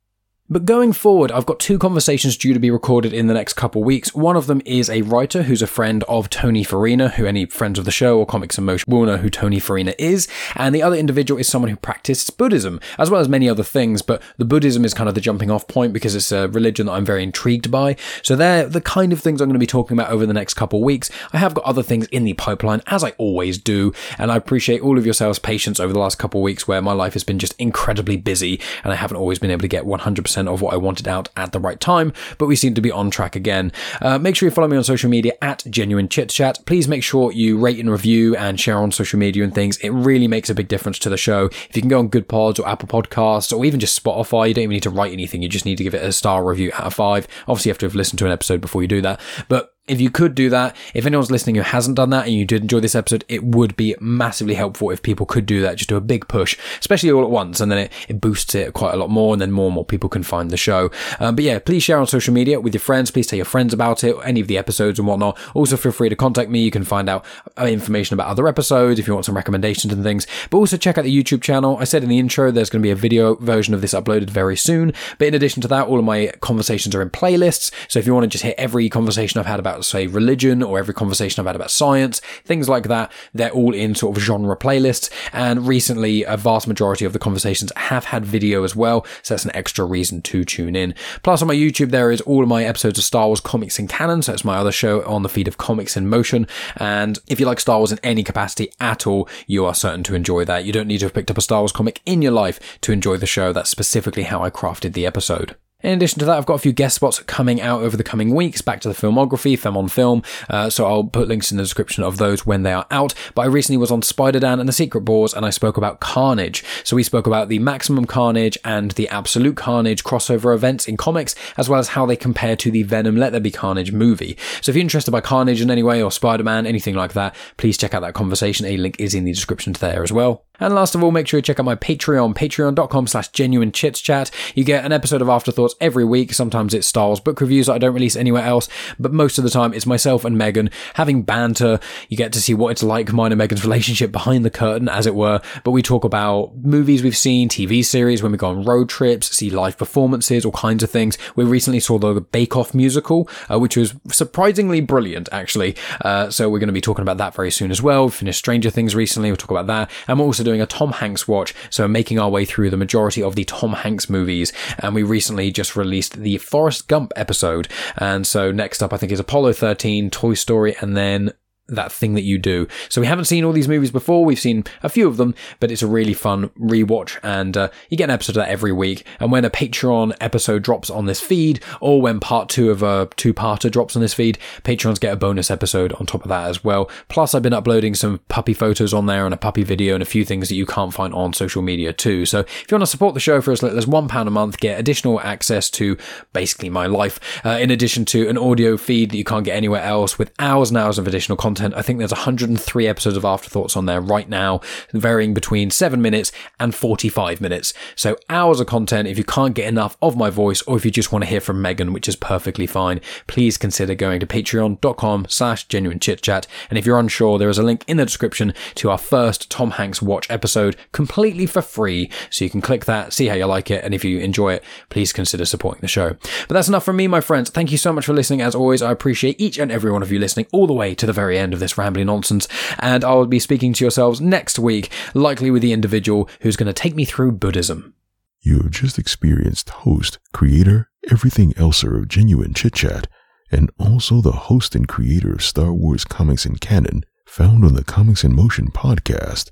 But going forward, I've got two conversations due to be recorded in the next couple weeks. One of them is a writer who's a friend of Tony Farina, who any friends of the show or Comics in Motion will know who Tony Farina is. And the other individual is someone who practices Buddhism, as well as many other things. But the Buddhism is kind of the jumping off point because it's a religion that I'm very intrigued by. So they're the kind of things I'm going to be talking about over the next couple weeks. I have got other things in the pipeline, as I always do. And I appreciate all of yourselves' patience over the last couple weeks where my life has been just incredibly busy and I haven't always been able to get one hundred percent of what I wanted out at the right time, but we seem to be on track again. Uh, make sure you follow me on social media at Genuine Chit Chat. Please make sure you rate and review and share on social media and things. It really makes a big difference to the show. If you can go on Good Pods or Apple Podcasts or even just Spotify, you don't even need to write anything. You just need to give it a star review out of five. Obviously, you have to have listened to an episode before you do that, but if you could do that, if anyone's listening who hasn't done that and you did enjoy this episode, it would be massively helpful if people could do that. Just do a big push, especially all at once, and then it, it boosts it quite a lot more, and then more and more people can find the show. Um, but yeah, please share on social media with your friends. Please tell your friends about it, any of the episodes and whatnot. Also, feel free to contact me. You can find out information about other episodes if you want some recommendations and things. But also check out the YouTube channel. I said in the intro there's going to be a video version of this uploaded very soon. But in addition to that, all of my conversations are in playlists. So if you want to just hear every conversation I've had about, say, religion, or every conversation I've had about science, things like that, they're all in sort of genre playlists. And recently a vast majority of the conversations have had video as well, so that's an extra reason to tune in. Plus, on my YouTube there is all of my episodes of Star Wars Comics and Canon, so that's my other show on the feed of Comics in Motion. And if you like Star Wars in any capacity at all, you are certain to enjoy that. You don't need to have picked up a Star Wars comic in your life to enjoy the show. That's specifically how I crafted the episode. In addition to that, I've got a few guest spots coming out over the coming weeks, Back to the Filmography, Fem on Film, uh, so I'll put links in the description of those when they are out. But I recently was on Spider-Dan and the Secret Wars, and I spoke about Carnage. So we spoke about the Maximum Carnage and the Absolute Carnage crossover events in comics, as well as how they compare to the Venom Let There Be Carnage movie. So if you're interested by Carnage in any way, or Spider-Man, anything like that, please check out that conversation. A link is in the description there as well. And last of all, make sure you check out my Patreon, patreon.com slash genuine chits chat. You get an episode of Afterthoughts every week. Sometimes it's Star Wars book reviews that I don't release anywhere else, but most of the time it's myself and Megan having banter. You get to see what it's like, mine and Megan's relationship behind the curtain, as it were. But we talk about movies we've seen, T V series, when we go on road trips, see live performances, all kinds of things. We recently saw the Bake Off musical, uh, which was surprisingly brilliant, actually. Uh, so we're going to be talking about that very soon as well. We finished Stranger Things recently. We'll talk about that. And we're also doing a Tom Hanks watch, so making our way through the majority of the Tom Hanks movies. And we recently just released the Forrest Gump episode, and so next up I think is Apollo thirteen, Toy Story, and then That Thing That You Do. So we haven't seen all these movies before. We've seen a few of them, but it's a really fun rewatch, and uh, you get an episode of that every week. And when a Patreon episode drops on this feed, or when part two of a two-parter drops on this feed, Patrons get a bonus episode on top of that as well. Plus, I've been uploading some puppy photos on there and a puppy video and a few things that you can't find on social media too. So if you want to support the show for as little as one pound a month, get additional access to basically my life, uh, in addition to an audio feed that you can't get anywhere else, with hours and hours of additional content. I think there's one hundred three episodes of Afterthoughts on there right now, varying between seven minutes and forty-five minutes. So hours of content. If you can't get enough of my voice, or if you just want to hear from Megan, which is perfectly fine, please consider going to patreon.com slash genuine chit chat. And if you're unsure, there is a link in the description to our first Tom Hanks watch episode, completely for free. So you can click that, see how you like it. And if you enjoy it, please consider supporting the show. But that's enough from me, my friends. Thank you so much for listening. As always, I appreciate each and every one of you listening all the way to the very end of this rambling nonsense, and I will be speaking to yourselves next week, likely with the individual who's going to take me through Buddhism. You have just experienced host, creator, everything elser of Genuine Chit Chat, and also the host and creator of Star Wars Comics and Canon, found on the Comics in Motion podcast,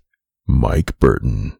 Mike Burton.